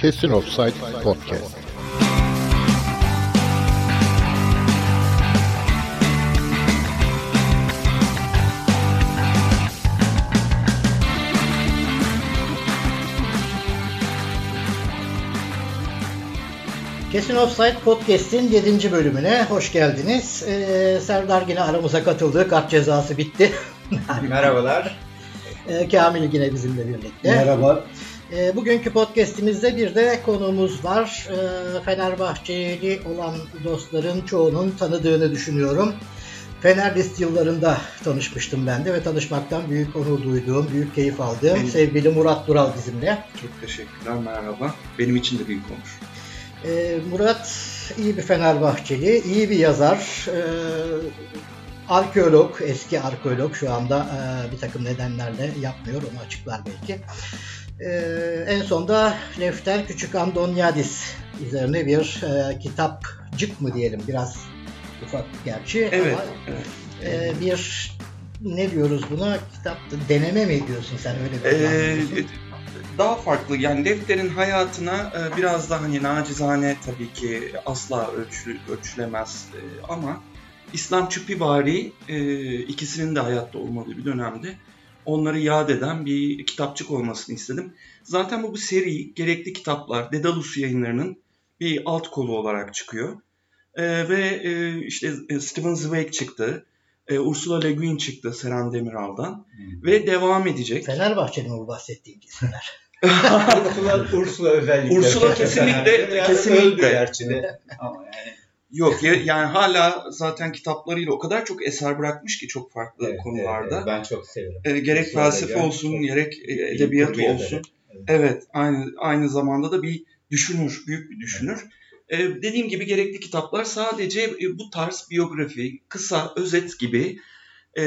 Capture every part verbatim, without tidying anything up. Kesin Ofsayt Podcast. Kesin Ofsayt Podcast'in yedinci bölümüne hoş geldiniz. Ee, Serdar yine aramıza katıldı. Kart cezası bitti. Merhabalar. Ee, Kamil yine bizimle birlikte. Merhaba. Ee, bugünkü podcast'imizde bir de konuğumuz var. Ee, Fenerbahçeli olan dostların çoğunun tanıdığını düşünüyorum. Fenerlist yıllarında tanışmıştım ben de ve tanışmaktan büyük onur duyduğum, büyük keyif aldığım benim sevgili Murat Dural bizimle. Çok teşekkürler, merhaba. Benim için de büyük onur. Murat iyi bir Fenerbahçeli, iyi bir yazar, arkeolog, eski arkeolog, şu anda bir takım nedenlerle yapmıyor, onu açıklar belki. En son da Lefter Küçük Andonyadis üzerine bir kitapcık mı diyelim, biraz ufak gerçi evet, ama evet. bir ne diyoruz buna, kitap deneme mi diyorsun sen öyle bir ee, daha farklı yani Lefter'in hayatına biraz daha hani nacizane tabii ki asla ölçü, ölçülemez ama İslam Çupi bari ikisinin de hayatta olmadığı bir dönemde onları yad eden bir kitapçık olmasını istedim. Zaten bu, bu seri gerekli kitaplar Dedalus yayınlarının bir alt kolu olarak çıkıyor ve işte Stephen Zweig çıktı. Ursula Le Guin çıktı Seren Demiral'dan hmm. ve devam edecek. Fenerbahçe'nin o bahsettiğim isimler. Ursula özellikle. Ursula kesinlikle kesinlikle. Ama yani. Yok yani hala zaten kitaplarıyla o kadar çok eser bırakmış ki çok farklı evet, konularda. Evet, ben çok seviyorum. E, gerek Ursula felsefe olsun, çok gerek edebiyat olsun. Evet. evet, aynı aynı zamanda da bir düşünür, büyük bir düşünür. Evet. Dediğim gibi gerekli kitaplar sadece bu tarz biyografi, kısa, özet gibi e,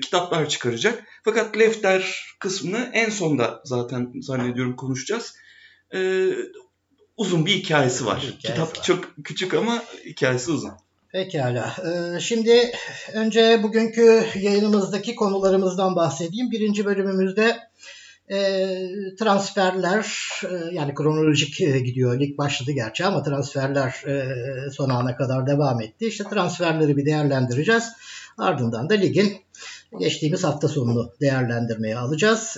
kitaplar çıkaracak. Fakat Lefter kısmını en sonda zaten zannediyorum konuşacağız. E, uzun bir hikayesi var. Hikayesi Kitap var. Çok küçük ama hikayesi uzun. Pekala. Ee, şimdi önce bugünkü yayınımızdaki konularımızdan bahsedeyim. Birinci bölümümüzde transferler, yani kronolojik gidiyor, lig başladı gerçi ama transferler son ana kadar devam etti. İşte transferleri bir değerlendireceğiz. Ardından da ligin geçtiğimiz hafta sonunu değerlendirmeye alacağız.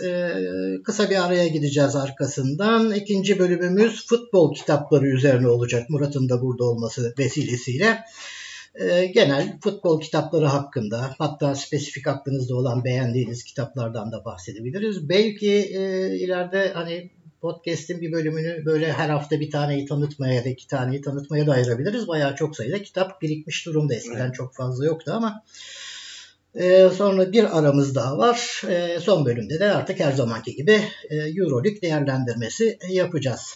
Kısa bir araya gideceğiz arkasından. İkinci bölümümüz futbol kitapları üzerine olacak. Murat'ın da burada olması vesilesiyle. Genel futbol kitapları hakkında, hatta spesifik aklınızda olan beğendiğiniz kitaplardan da bahsedebiliriz. Belki e, ileride hani podcast'in bir bölümünü böyle her hafta bir taneyi tanıtmaya ya da iki taneyi tanıtmaya da ayırabiliriz. Bayağı çok sayıda kitap birikmiş durumda. Eskiden evet. çok fazla yoktu ama e, sonra bir aramız daha var. E, son bölümde de artık her zamanki gibi e, Euroleague değerlendirmesi yapacağız.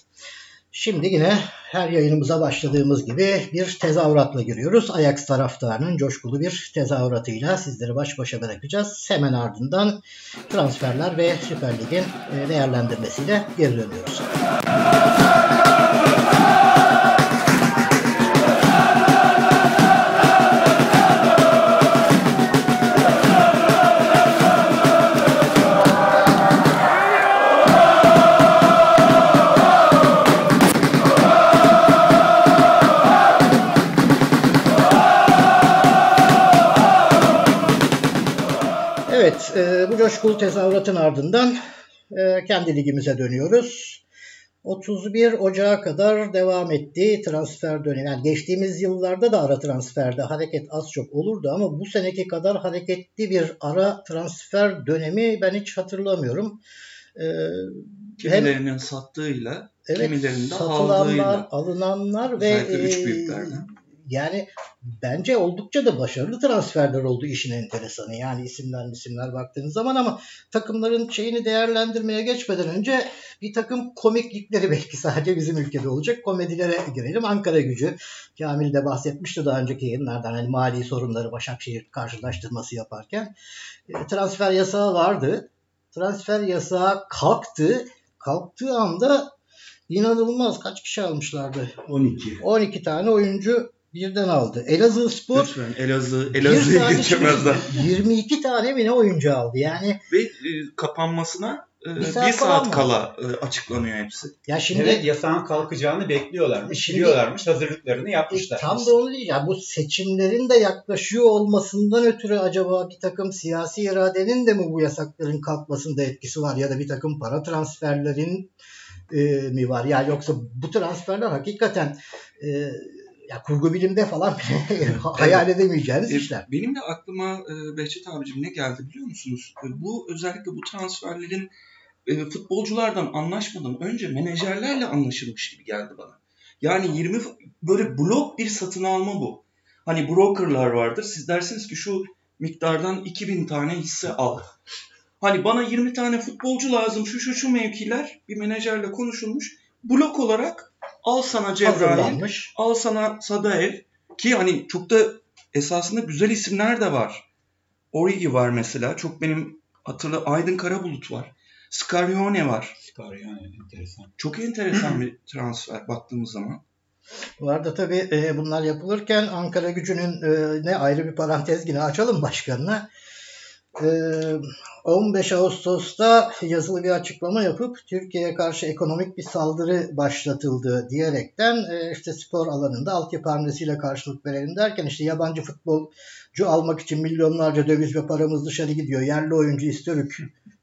Şimdi yine her yayınımıza başladığımız gibi bir tezahüratla giriyoruz. Ajax taraftarının coşkulu bir tezahüratıyla sizleri baş başa bırakacağız. Hemen ardından transferler ve Süper Lig'in değerlendirmesiyle geri dönüyoruz. Bu coşkulu tezahüratın ardından kendi ligimize dönüyoruz. otuz bir Ocağa kadar devam etti transfer dönemi. Yani geçtiğimiz yıllarda da ara transferde hareket az çok olurdu ama bu seneki kadar hareketli bir ara transfer dönemi ben hiç hatırlamıyorum. Kimilerinin hem, sattığıyla, evet, kimilerinin de aldığıyla. Alınanlar özellikle ve üç büyüklerden. Yani bence oldukça da başarılı transferler oldu işin enteresanı. Yani isimler isimler baktığınız zaman ama takımların şeyini değerlendirmeye geçmeden önce bir takım komiklikleri belki sadece bizim ülkede olacak komedilere girelim. Ankara Gücü, Kamil de bahsetmişti daha önceki yayınlardan hani mali sorunları Başakşehir karşılaştırması yaparken. Transfer yasağı vardı. Transfer yasağı kalktı. Kalktığı anda inanılmaz kaç kişi almışlardı? on iki on iki tane oyuncu birden aldı. Elazığ Spor. Lütfen Elazığ, Elazığ'ı geçemezler. yirmi iki tane mi ne oyuncu aldı yani. Ve e, kapanmasına Bir saat, bir saat kala açıklanıyor hepsi. Ya şimdi evet, yasağın kalkacağını bekliyorlarmış, biliyorlarmış, hazırlıklarını yapmışlar. E, tam da onu değil. Yani bu seçimlerin de yaklaşıyor olmasından ötürü acaba bir takım siyasi iradenin de mi bu yasakların kalkmasında etkisi var ya da bir takım para transferlerin e, mi var? Ya yoksa bu transferler hakikaten e, ya kurgu bilimde falan hayal evet. edemeyeceğiniz e, işler. Benim de aklıma e, Behçet abicim ne geldi biliyor musunuz? E, bu özellikle bu transferlerin futbolculardan anlaşmadan önce menajerlerle anlaşılmış gibi geldi bana. Yani yirmi böyle blok bir satın alma bu. Hani brokerlar vardır. Siz dersiniz ki şu miktardan iki bin tane hisse al. Hani bana yirmi tane futbolcu lazım. Şu şu şu mevkiler bir menajerle konuşulmuş. Blok olarak al sana Cebrail, al sana Sadaev ki hani çok da esasında güzel isimler de var. Origi var mesela. Çok benim hatırlı Aydın Karabulut var. Scarione var. Scarione enteresan. Çok enteresan bir transfer baktığımız zaman. Bu arada tabii e, bunlar yapılırken Ankara Gücü'nün e, ne ayrı bir parantez yine açalım başkanına. E, on beş Ağustos'ta yazılı bir açıklama yapıp Türkiye'ye karşı ekonomik bir saldırı başlatıldı diyerekten e, işte spor alanında altyapı hamlesiyle karşılık verelim derken işte yabancı futbolcu almak için milyonlarca döviz ve paramız dışarı gidiyor. Yerli oyuncu istiyoruz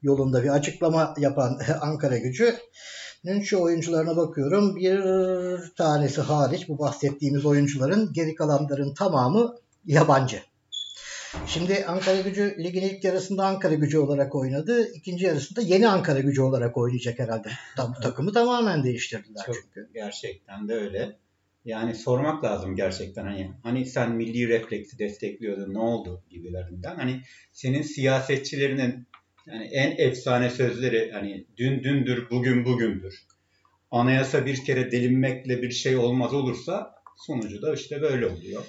yolunda bir açıklama yapan Ankara Gücü'nün şu oyuncularına bakıyorum. Bir tanesi hariç bu bahsettiğimiz oyuncuların geri kalanların tamamı yabancı. Şimdi Ankara Gücü ligin ilk yarısında Ankara Gücü olarak oynadı. İkinci yarısında yeni Ankara Gücü olarak oynayacak herhalde. Tam, takımı tamamen değiştirdiler çok çünkü. Gerçekten de öyle. Yani sormak lazım gerçekten hani hani sen milli refleksi destekliyordun ne oldu gibilerinden. Hani senin siyasetçilerinin yani en efsane sözleri hani dün dündür, bugün bugündür. Anayasa bir kere delinmekle bir şey olmaz olursa sonucu da işte böyle oluyor.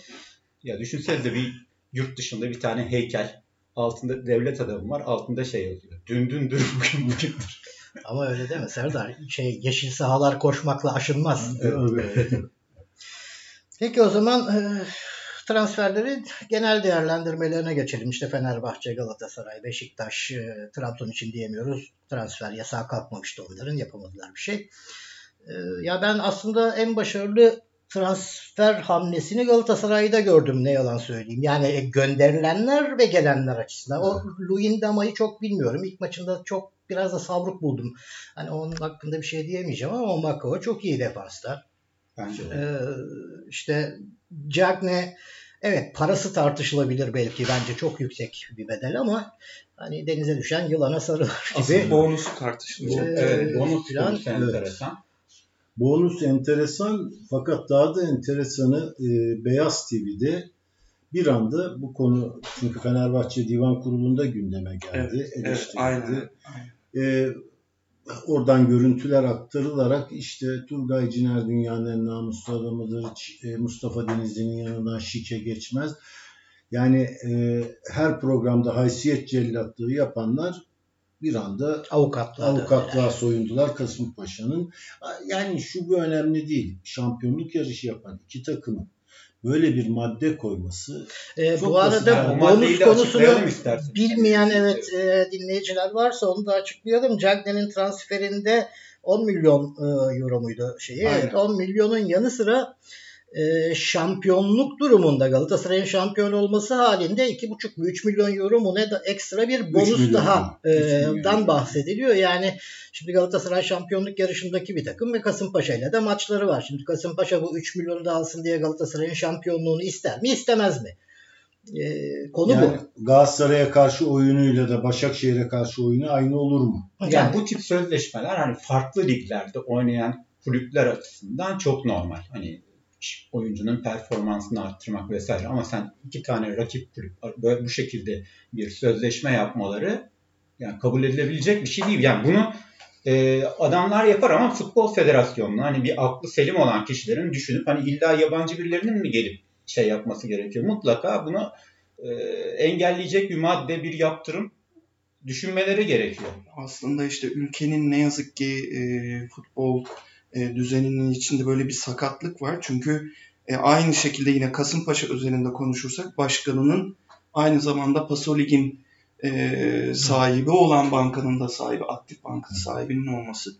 Ya düşünsenize bir yurt dışında bir tane heykel altında devlet adamı var altında şey yazıyor. Dün dündür, bugün bugündür. Ama öyle deme Serdar. Şey, yeşil sahalar koşmakla aşılmaz. Evet. Peki o zaman transferleri genel değerlendirmelerine geçelim. İşte Fenerbahçe, Galatasaray, Beşiktaş, e, Trabzon için diyemiyoruz. Transfer yasağı kalkmamıştı onların. Yapamadılar bir şey. E, ya ben aslında en başarılı transfer hamlesini Galatasaray'da gördüm. Ne yalan söyleyeyim. Yani gönderilenler ve gelenler açısından. O Luindama'yı çok bilmiyorum. İlk maçında çok biraz da savruk buldum. Hani onun hakkında bir şey diyemeyeceğim ama o Makao çok iyi defansta. Bence de. Ee, işte Cagne evet parası tartışılabilir belki bence çok yüksek bir bedel ama hani denize düşen yılana sarılır gibi. Asıl bonusu tartışılıyor. Ee, evet, bonus falan enteresan. Evet. Bonus enteresan fakat daha da enteresanı e, Beyaz T V'de bir anda bu konu çünkü Fenerbahçe Divan Kurulu'nda gündeme geldi. Evet, evet aynen. E, Oradan görüntüler aktarılarak işte Turgay Ciner dünyanın en namuslu adamıdır, Mustafa Denizli'nin yanından şike geçmez. Yani e, her programda haysiyet cellatlığı yapanlar bir anda avukatlığa, avukatlığa soyundular Kasımpaşa'nın. Yani şu bu önemli değil. Şampiyonluk yarışı yapan iki takımın böyle bir madde koyması. E, bu arada yani bonus konusunu bilmeyen evet e, dinleyiciler varsa onu da açıklayalım. Cagne'nin transferinde on milyon e, euro muydu şeyi? Evet, on milyonun yanı sıra e, şampiyonluk durumunda Galatasaray'ın şampiyon olması halinde iki buçuk üç milyon euro mu ne da ekstra bir bonus daha e, dan bahsediliyor. Yani şimdi Galatasaray şampiyonluk yarışındaki bir takım ve Kasımpaşa'yla da maçları var. Şimdi Kasımpaşa bu üç milyonu da alsın diye Galatasaray'ın şampiyonluğunu ister mi istemez mi? E, konu yani bu. Galatasaray'a karşı oyunuyla da Başakşehir'e karşı oyunu aynı olur mu? Yani, yani bu tip sözleşmeler hani farklı liglerde oynayan kulüpler açısından çok normal. Hani oyuncunun performansını arttırmak vesaire ama sen iki tane rakip kulüp böyle bu şekilde bir sözleşme yapmaları yani kabul edilebilecek bir şey değil. Yani bunu e, adamlar yapar ama futbol federasyonuna hani bir aklı selim olan kişilerin düşünüp hani illa yabancı birilerinin mi gelip şey yapması gerekiyor. Mutlaka bunu e, engelleyecek bir madde, bir yaptırım düşünmeleri gerekiyor. Aslında işte ülkenin ne yazık ki e, futbol düzeninin içinde böyle bir sakatlık var. Çünkü aynı şekilde yine Kasımpaşa özelinde konuşursak başkanının aynı zamanda Pasolig'in e, sahibi olan bankanın da sahibi, aktif bankanın sahibinin olması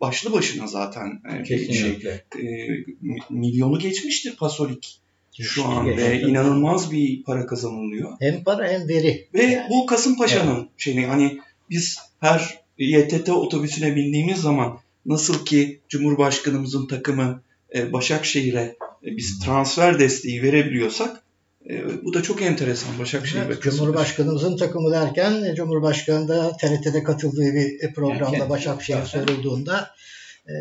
başlı başına zaten e, şey, e, milyonu geçmiştir Pasolik. Şu an ve inanılmaz bir para kazanılıyor. Hem para hem veri. Ve yani. Bu Kasımpaşa'nın evet. şeyi, hani biz her Y T T otobüsüne bindiğimiz zaman nasıl ki Cumhurbaşkanımızın takımı e, Başakşehir'e e, biz transfer desteği verebiliyorsak e, bu da çok enteresan Başakşehir evet, ve Kasımpaşa. Cumhurbaşkanımızın takımı derken Cumhurbaşkanı da T R T'de katıldığı bir programda yani, Başakşehir sorulduğunda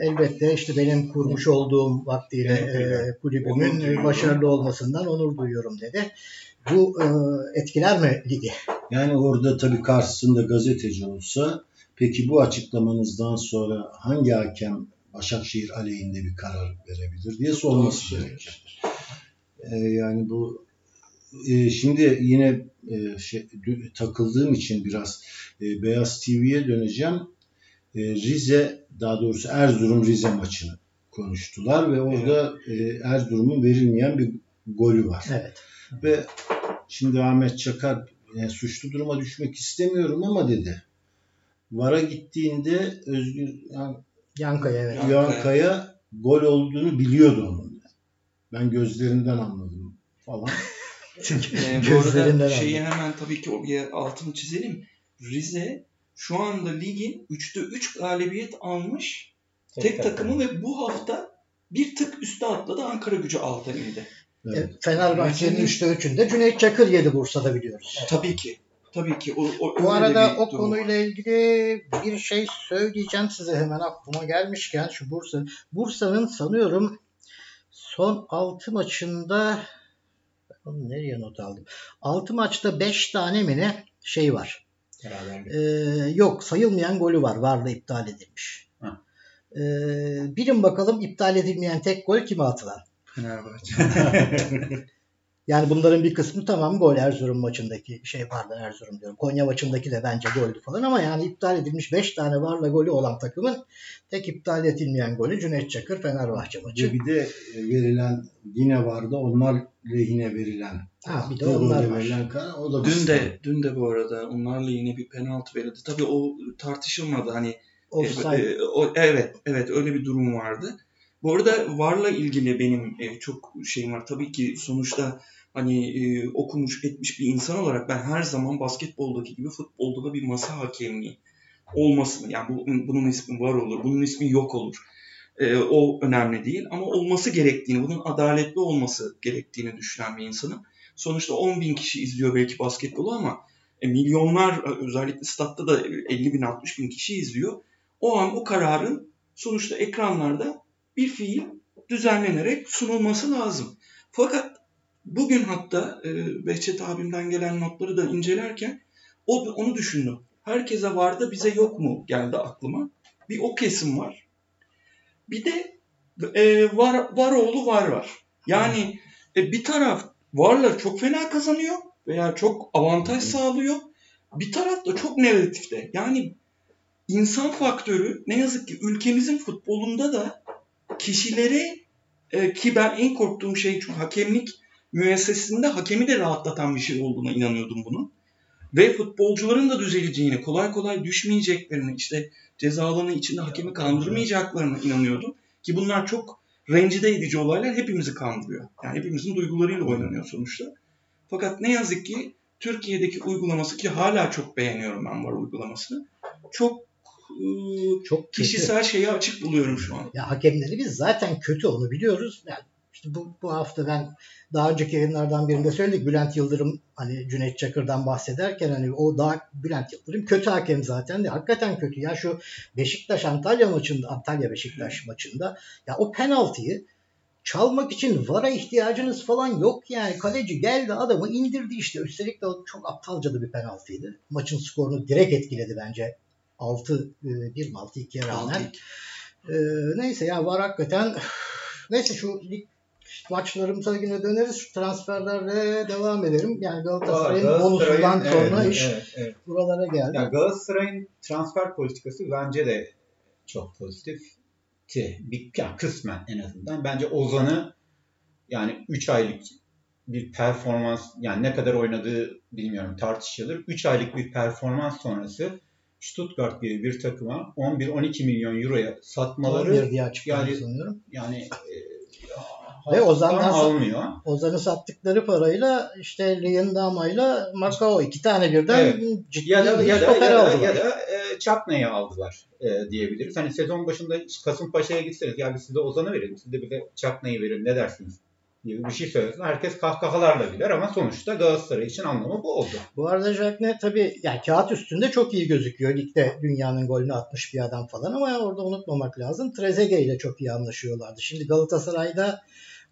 elbette işte benim kurmuş olduğum vaktiyle e, kulübümün başarılı olmasından onur duyuyorum dedi. Bu e, etkiler mi ligi? Yani orada tabii karşısında gazeteci olsa, peki bu açıklamanızdan sonra hangi hakem Başakşehir aleyhinde bir karar verebilir diye sorması gerekir. E, yani bu e, şimdi yine e, şey, takıldığım için biraz e, Beyaz T V'ye döneceğim. Rize, daha doğrusu Erzurum-Rize maçını konuştular ve orada evet. Erzurum'un verilmeyen bir golü var. Evet. Ve şimdi Ahmet Çakar, yani suçlu duruma düşmek istemiyorum ama dedi. VAR'a gittiğinde Özgür yani, Yankaya, evet. Yankaya gol olduğunu biliyordu onun. Ben gözlerinden anladım falan. Çünkü e, gözlerinden şeyi anladım. Hemen tabii ki oraya altını çizelim. Rize şu anda ligin üçte üç galibiyet almış tek, tek takımı ve bu hafta bir tık üste atladı, Ankara Gücü altı elinde. Evet. Fenerbahçe'nin üçte üçünde Cüneyt Çakır yedi Bursa'da biliyoruz. Evet. Tabii ki. Tabii ki. O, o, bu arada o konuyla ilgili bir şey söyleyeceğim size hemen aklıma gelmişken. Şu Bursa, Bursa'nın sanıyorum son altı maçında onu nereye not aldım? altı maçta beş tane mi ne şey var? Ee, yok, sayılmayan golü var. VAR'la iptal edilmiş. Ee, bilin bakalım iptal edilmeyen tek gol kime atılan? Fenerbahçe. Yani bunların bir kısmı tamam gol, Erzurum maçındaki şey pardon Erzurum diyorum. Konya maçındaki de bence goldü falan ama yani iptal edilmiş beş tane VAR'la golü olan takımın tek iptal edilmeyen golü Cüneyt Çakır Fenerbahçe maçı. Ve bir de verilen yine vardı onlar lehine verilen. Ha, bir de onlar verilen karar, o da dün de dün de bu arada onlar lehine bir penaltı verildi. Tabii o tartışılmadı hani e, e, o, evet evet öyle bir durum vardı. Bu arada VAR'la ilgili benim e, çok şeyim var. Tabii ki sonuçta hani e, okumuş etmiş bir insan olarak ben her zaman basketboldaki gibi futbolda da bir masa hakemliği olmasını, yani bu, bunun ismi VAR olur, bunun ismi yok olur. E, o önemli değil ama olması gerektiğini, bunun adaletli olması gerektiğini düşünen bir insanım. Sonuçta on bin kişi izliyor belki basketbolu ama e, milyonlar, özellikle statta da elli bin altmış bin kişi izliyor. O an o kararın sonuçta ekranlarda bir fiil düzenlenerek sunulması lazım. Fakat bugün hatta e, Behçet abimden gelen notları da incelerken o, onu düşündüm. Herkese var da bize yok mu geldi aklıma. Bir o kesim var. Bir de e, var, var oğlu var var. Yani e, bir taraf varlar çok fena kazanıyor veya çok avantaj sağlıyor. Bir taraf da çok negatifte. Yani insan faktörü ne yazık ki ülkemizin futbolunda da kişilere e, ki ben en korktuğum şey çünkü hakemlik müessesinde hakemi de rahatlatan bir şey olduğuna inanıyordum bunun. Ve futbolcuların da düzeleceğine, kolay kolay düşmeyeceklerine, işte ceza alanı içinde hakemi kandırmayacaklarına inanıyordum. Ki bunlar çok rencide edici olaylar, hepimizi kandırıyor. Yani hepimizin duygularıyla oynanıyor sonuçta. Fakat ne yazık ki Türkiye'deki uygulaması, ki hala çok beğeniyorum ben VAR uygulamasını, çok çok kişisel kötü. Şeye açık buluyorum şu an. Ya hakemleri biz zaten kötü, onu biliyoruz. Yani işte bu, bu hafta ben daha önceki yayınlardan birinde söyledik. Bülent Yıldırım hani Cüneyt Çakır'dan bahsederken hani o daha Bülent Yıldırım kötü hakem zaten de hakikaten kötü. Ya şu Beşiktaş Antalya maçında, Antalya Beşiktaş Hı. maçında ya o penaltıyı çalmak için VAR'a ihtiyacınız falan yok yani. Kaleci geldi adamı indirdi işte. Üstelik de çok aptalca da bir penaltıydı. Maçın skorunu direkt etkiledi bence. altı bir mi altı ikiye rağmen. Ee, neyse ya VAR hakikaten neyse şu lig maçlarımıza yine döneriz. Şu transferlerle devam edelim. Yani Galatasaray'ın bonusundan sonra evet, iş evet, evet. buralara geldi. Yani Galatasaray'ın transfer politikası bence de çok pozitifti. Bir, yani kısmen en azından. Bence Ozan'ı yani üç aylık bir performans, yani ne kadar oynadığı bilmiyorum, tartışılır. üç aylık bir performans sonrası Stuttgart gibi bir takıma on bir on iki milyon euroya satmaları, yani sanıyorum. Yani e, ve Ozan'dan almıyor. Ozan'ı sattıkları parayla işte Leyendama'yla Macao iki tane birden evet. ciddi ya da, bir ya da, stoper ya da, aldılar. Ya da e, Çapne'yi aldılar e, diyebiliriz. Hani sezon başında Kasımpaşa'ya gitseniz ya biz size Ozan'ı verelim, siz de bize Çapne'yi verin ne dersiniz gibi bir şey söylesin. Herkes kahkahalarla bilir ama sonuçta Galatasaray için anlamı bu oldu. Bu arada Jackne tabii yani kağıt üstünde çok iyi gözüküyor. Ligde dünyanın golünü atmış bir adam falan ama orada unutmamak lazım. Trezeguet ile çok iyi anlaşıyorlardı. Şimdi Galatasaray'da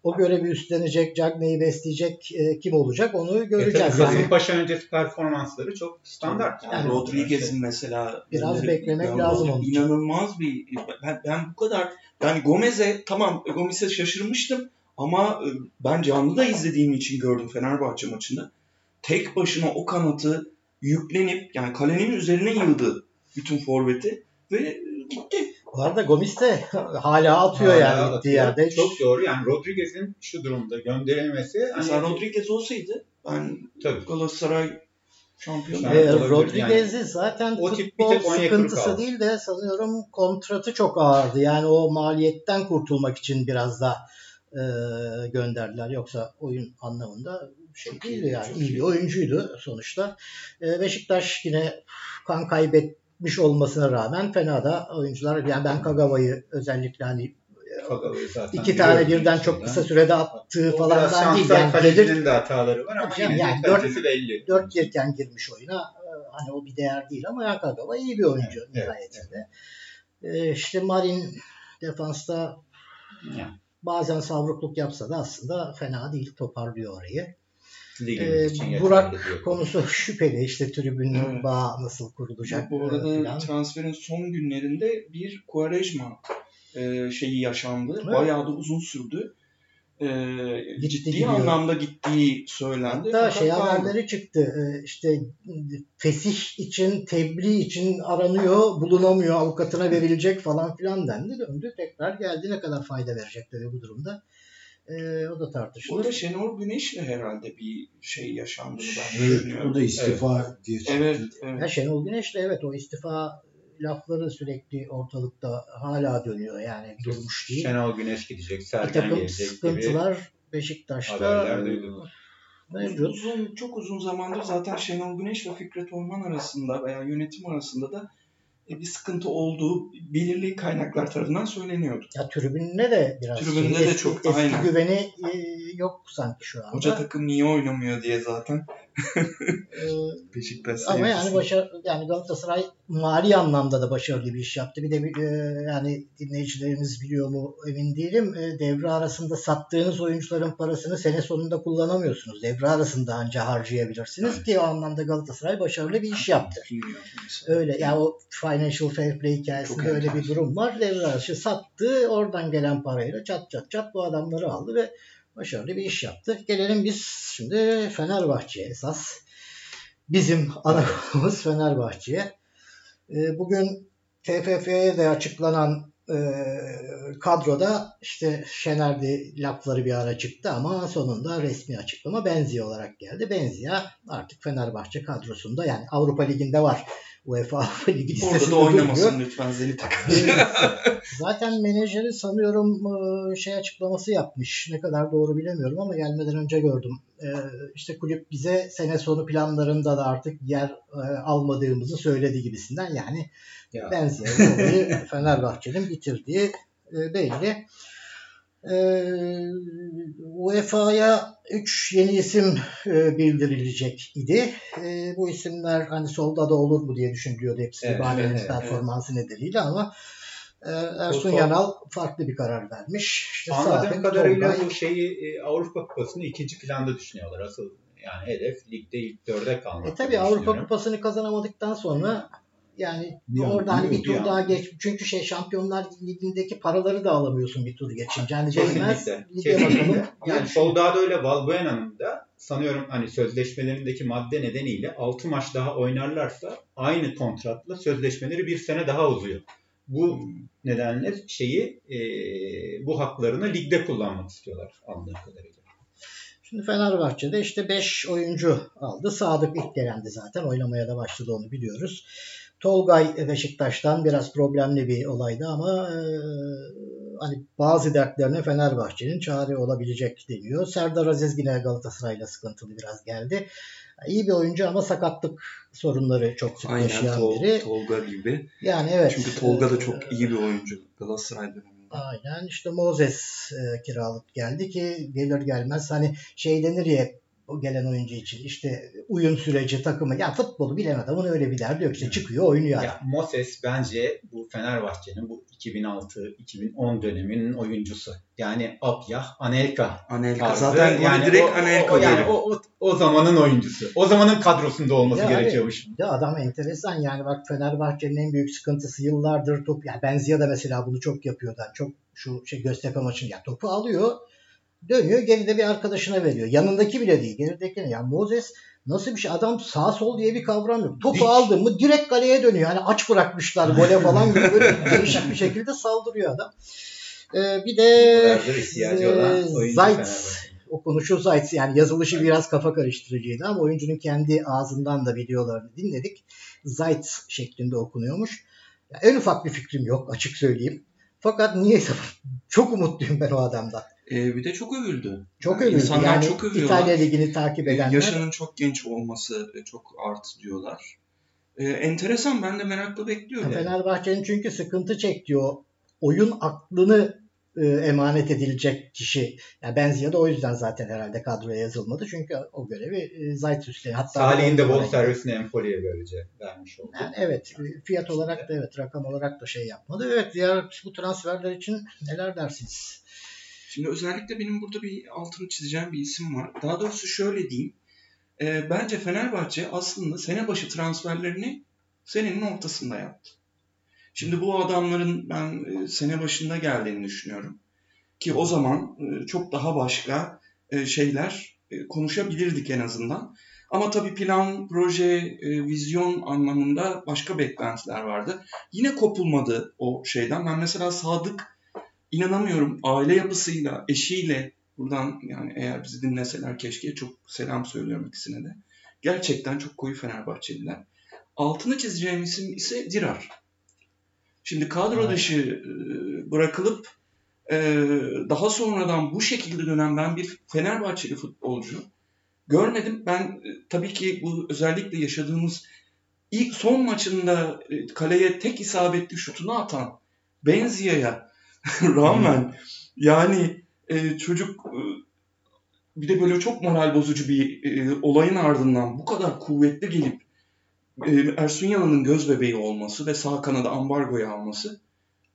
o görevi üstlenecek, Jackne'yi besleyecek e, kim olacak onu göreceğiz. E, Kasımpaşa yani. Öncesi performansları çok standart. Yani, yani Rodriguez'in mesela biraz yani, beklemek yani, lazım onun. İnanılmaz bir ben, ben bu kadar yani Gomez'e tamam Gomez'e şaşırmıştım. Ama ben canlı da izlediğim için gördüm Fenerbahçe maçını. Tek başına o kanatı yüklenip yani kalenin üzerine yıldı bütün forveti ve gitti. Bu arada Gomis de hala atıyor hala yani atıyor. Gittiği yerde. Çok doğru yani Rodriguez'in şu durumda gönderilmesi. Mesela hani... Rodriguez olsaydı ben tabii. Galatasaray şampiyonu. E, Rodriguez'i yani. Zaten o futbol sıkıntısı değil de sanıyorum kontratı çok ağırdı. Yani o maliyetten kurtulmak için biraz da gönderdiler. Yoksa oyun anlamında şey çok değildi iyi, yani. İyi bir oyuncuydu sonuçta. Beşiktaş yine kan kaybetmiş olmasına rağmen fena da oyuncular. Yani ben Kagawa'yı özellikle hani iki tane birden çok kısa sürede attığı o falandan değil. Yani kalecinin de hataları var ama yani, yani dört, belli. dört girken girmiş oyuna. Hani o bir değer değil ama yani Kagawa iyi bir oyuncu evet, nihayetinde. Evet. İşte Marin defansta yani. Bazen savrukluk yapsa da aslında fena değil, toparlıyor orayı. Ee, Burak konusu şüpheli. İşte tribünün evet. bağı nasıl kurulacak? Bu arada falan. Transferin son günlerinde bir Quaresma e, şeyi yaşandı. Evet. Bayağı da uzun sürdü. E, Gitti, ciddi gidiyor. Anlamda gittiği söylendi. Hatta şey haberleri çıktı. E, işte fesih için, tebliğ için aranıyor, bulunamıyor, avukatına verilecek falan filan dendi. Döndü tekrar geldi. Ne kadar fayda verecek tabii bu durumda. E, o da tartışılır. O da Şenol Güneş'le herhalde bir şey yaşandığını ben düşünüyorum. O da istifa evet. diye çıktı. Evet, evet. Ya Şenol Güneş'le evet o istifa lafları sürekli ortalıkta hala dönüyor yani durmuş değil. Şenol Güneş gidecek, Sergen gelecek sıkıntılar Beşiktaş'ta mevcut. Uzun, çok uzun zamandır zaten Şenol Güneş ve Fikret Orman arasında veya yönetim arasında da bir sıkıntı olduğu belirli kaynaklar tarafından söyleniyordu. Ya tribünde de biraz tribünde şey, de eski, çok eski aynen. güveni e, yok sanki şu anda. Hoca takım niye oynamıyor diye zaten. Beşiktaş. Ama yani başarı yani Galatasaray mali anlamda da başarılı bir iş yaptı. Bir de e, yani dinleyicilerimiz biliyor mu emin değilim. E, devre arasında sattığınız oyuncuların parasını sene sonunda kullanamıyorsunuz. Devre arasında anca harcayabilirsiniz evet. ki o anlamda Galatasaray başarılı bir iş yaptı. Öyle ya yani o financial fair play hikayesinde çok öyle bir durum var. Devre arası sattı. Oradan gelen parayla çat çat çat bu adamları aldı ve başarılı bir iş yaptı. Gelelim biz şimdi Fenerbahçe'ye esas. Bizim anamız Fenerbahçe'ye. Bugün T F F'ye de açıklanan kadroda işte Şener'di lafları bir ara çıktı ama sonunda resmi açıklama Benzia olarak geldi. Benzia artık Fenerbahçe kadrosunda yani Avrupa Ligi'nde var. UEFA Avrupa Ligi listesinde orada da oynamasın duruyor. Lütfen Zenit takımı. Zaten menajeri sanıyorum şey açıklaması yapmış. Ne kadar doğru bilemiyorum ama gelmeden önce gördüm. İşte kulüp bize sene sonu planlarında da artık yer almadığımızı söyledi gibisinden. Yani ya. Benziyor. Fenerbahçe'nin bitirdiği belli. U E F A'ya üç yeni isim bildirilecek idi. Bu isimler hani solda da olur mu diye düşünüyordu hepsi. Evet, Bahane'nin evet, performansı evet. nedeniyle ama Ersun Yanal farklı bir karar vermiş. İşte anladığım kadarıyla Tolga... bu şeyi Avrupa Kupası'nı ikinci planda düşünüyorlar asıl. Yani hedef ligde ilk dörde kalmak. E tabii Avrupa Kupası'nı kazanamadıktan sonra yani orada hani bir tur daha geç. Çünkü şey Şampiyonlar Ligi'ndeki paraları da alamıyorsun bir tur geçince. Yani gelmez. Yani Soldado'yla öyle Valbuena'nın da sanıyorum hani sözleşmelerindeki madde nedeniyle altı maç daha oynarlarsa aynı kontratla sözleşmeleri bir sene daha uzuyor. Bu nedenle şeyi e, bu haklarını ligde kullanmak istiyorlar anladığım kadarıyla. Şimdi Fenerbahçe'de işte beş oyuncu aldı. Sadık ilk gelendi zaten. Oynamaya da başladı, onu biliyoruz. Tolgay Beşiktaş'tan biraz problemli bir olaydı ama e, hani bazı dertlerine Fenerbahçe'nin çare olabilecek deniyor. Serdar Aziz yine Galatasaray'la sıkıntılı biraz geldi. İyi bir oyuncu ama sakatlık sorunları çok sık yaşayan Tol- biri. Aynen Tolga gibi. Yani evet. Çünkü Tolga da çok iyi bir oyuncu Galatasaray döneminde. Aynen işte Moses e, kiralık geldi ki gelir gelmez hani şey denir ya o gelen oyuncu için işte uyum süreci takımı ya futbolu bilen adamın öyle bir derdi yok işte çıkıyor oynuyor. Ya Moses bence bu Fenerbahçe'nin bu iki bin altı iki bin on döneminin oyuncusu. Yani Abiyah, Anelka. Anelka zaten yani direkt o, Anelka. O, yani o, o, o zamanın oyuncusu. O zamanın kadrosunda olması ya gerekiyormuş. Abi, ya adam enteresan yani bak Fenerbahçe'nin en büyük sıkıntısı yıllardır top. Ya Benzia da mesela bunu çok yapıyordu. Yani çok şu şey Göztepe maçını ya topu alıyor. Dönüyor geride bir arkadaşına veriyor. Yanındaki bile değil. Geridekine. Yani Moses nasıl bir şey? Adam sağ sol diye bir kavram yok. Topu Hiç. aldı mı direkt kaleye dönüyor. Yani aç bırakmışlar gole falan gibi böyle değişik bir şekilde saldırıyor adam. Ee, bir de Zayt okunuşu Zayt yani yazılışı biraz kafa karıştırıcıydı ama oyuncunun kendi ağzından da videolarını dinledik. Zayt şeklinde okunuyormuş. Ya, en ufak bir fikrim yok açık söyleyeyim. Fakat niyeyse çok umutluyum ben o adamdan. Ee, bir de çok övüldü. Çok yani övüldü. İnsanlar yani çok övüyorlar. İtalya Ligi'ni takip edenler. Yaşının çok genç olması çok artı diyorlar. Ee, enteresan ben de merakla bekliyorum. Yani Fenerbahçe'nin çünkü sıkıntı çektiği o oyun aklını e, emanet edilecek kişi. Yani Benzia da o yüzden zaten herhalde kadroya yazılmadı. Çünkü o görevi e, Zayt üstleniyor. Salih'in de bol servisini Empoli'ye böylece vermiş oldu. Yani evet. Fiyat olarak da evet. Rakam olarak da şey yapmadı. Evet. Diğer bu transferler için neler dersiniz? Şimdi özellikle benim burada bir altını çizeceğim bir isim var. Daha doğrusu şöyle diyeyim. E, bence Fenerbahçe aslında sene başı transferlerini senenin ortasında yaptı. Şimdi bu adamların ben e, sene başında geldiğini düşünüyorum. Ki o zaman e, çok daha başka e, şeyler e, konuşabilirdik en azından. Ama tabii plan, proje, e, vizyon anlamında başka beklentiler vardı. Yine kopulmadı o şeyden. Ben mesela Sadık İnanamıyorum aile yapısıyla, eşiyle buradan yani eğer bizi dinleseler keşke çok selam söylüyorum ikisine de. Gerçekten çok koyu Fenerbahçeliler. Altını çizeceğim isim ise Dirar. Şimdi kadro dışı bırakılıp daha sonradan bu şekilde dönen ben bir Fenerbahçeli futbolcu görmedim. Ben tabii ki bu özellikle yaşadığımız ilk son maçında kaleye tek isabetli şutunu atan Benzia'ya rağmen yani e, çocuk e, bir de böyle çok moral bozucu bir e, olayın ardından bu kadar kuvvetli gelip e, Ersun Yanal'ın göz bebeği olması ve sağ kanada ambargoya alması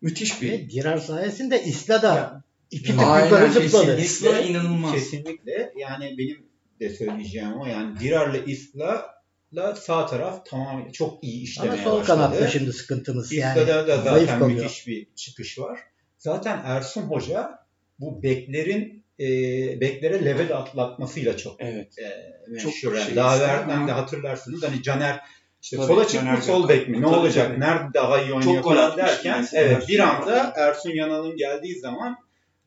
müthiş bir. Dirar sayesinde İsla da iki tık yukarı zıpladı. İsla inanılmaz. Kesinlikle yani benim de söyleyeceğim o yani Dirar'la İsla La sağ taraf tamam çok iyi işlemeye başladı. Ama sol kanatta şimdi sıkıntımız yani. İsta'da da zaten müthiş bir çıkış var. Zaten Ersun Hoca bu beklerin e, beklere level atlatmasıyla çok evet. e, meşhur. Çok şey daha evvelden de hatırlarsınız hani Caner işte tabii, sola çıkmış Caner sol bek mi ne olacak tabii. Nerede daha iyi oynuyor derken evet bir anda Ersun Yanal'ın geldiği zaman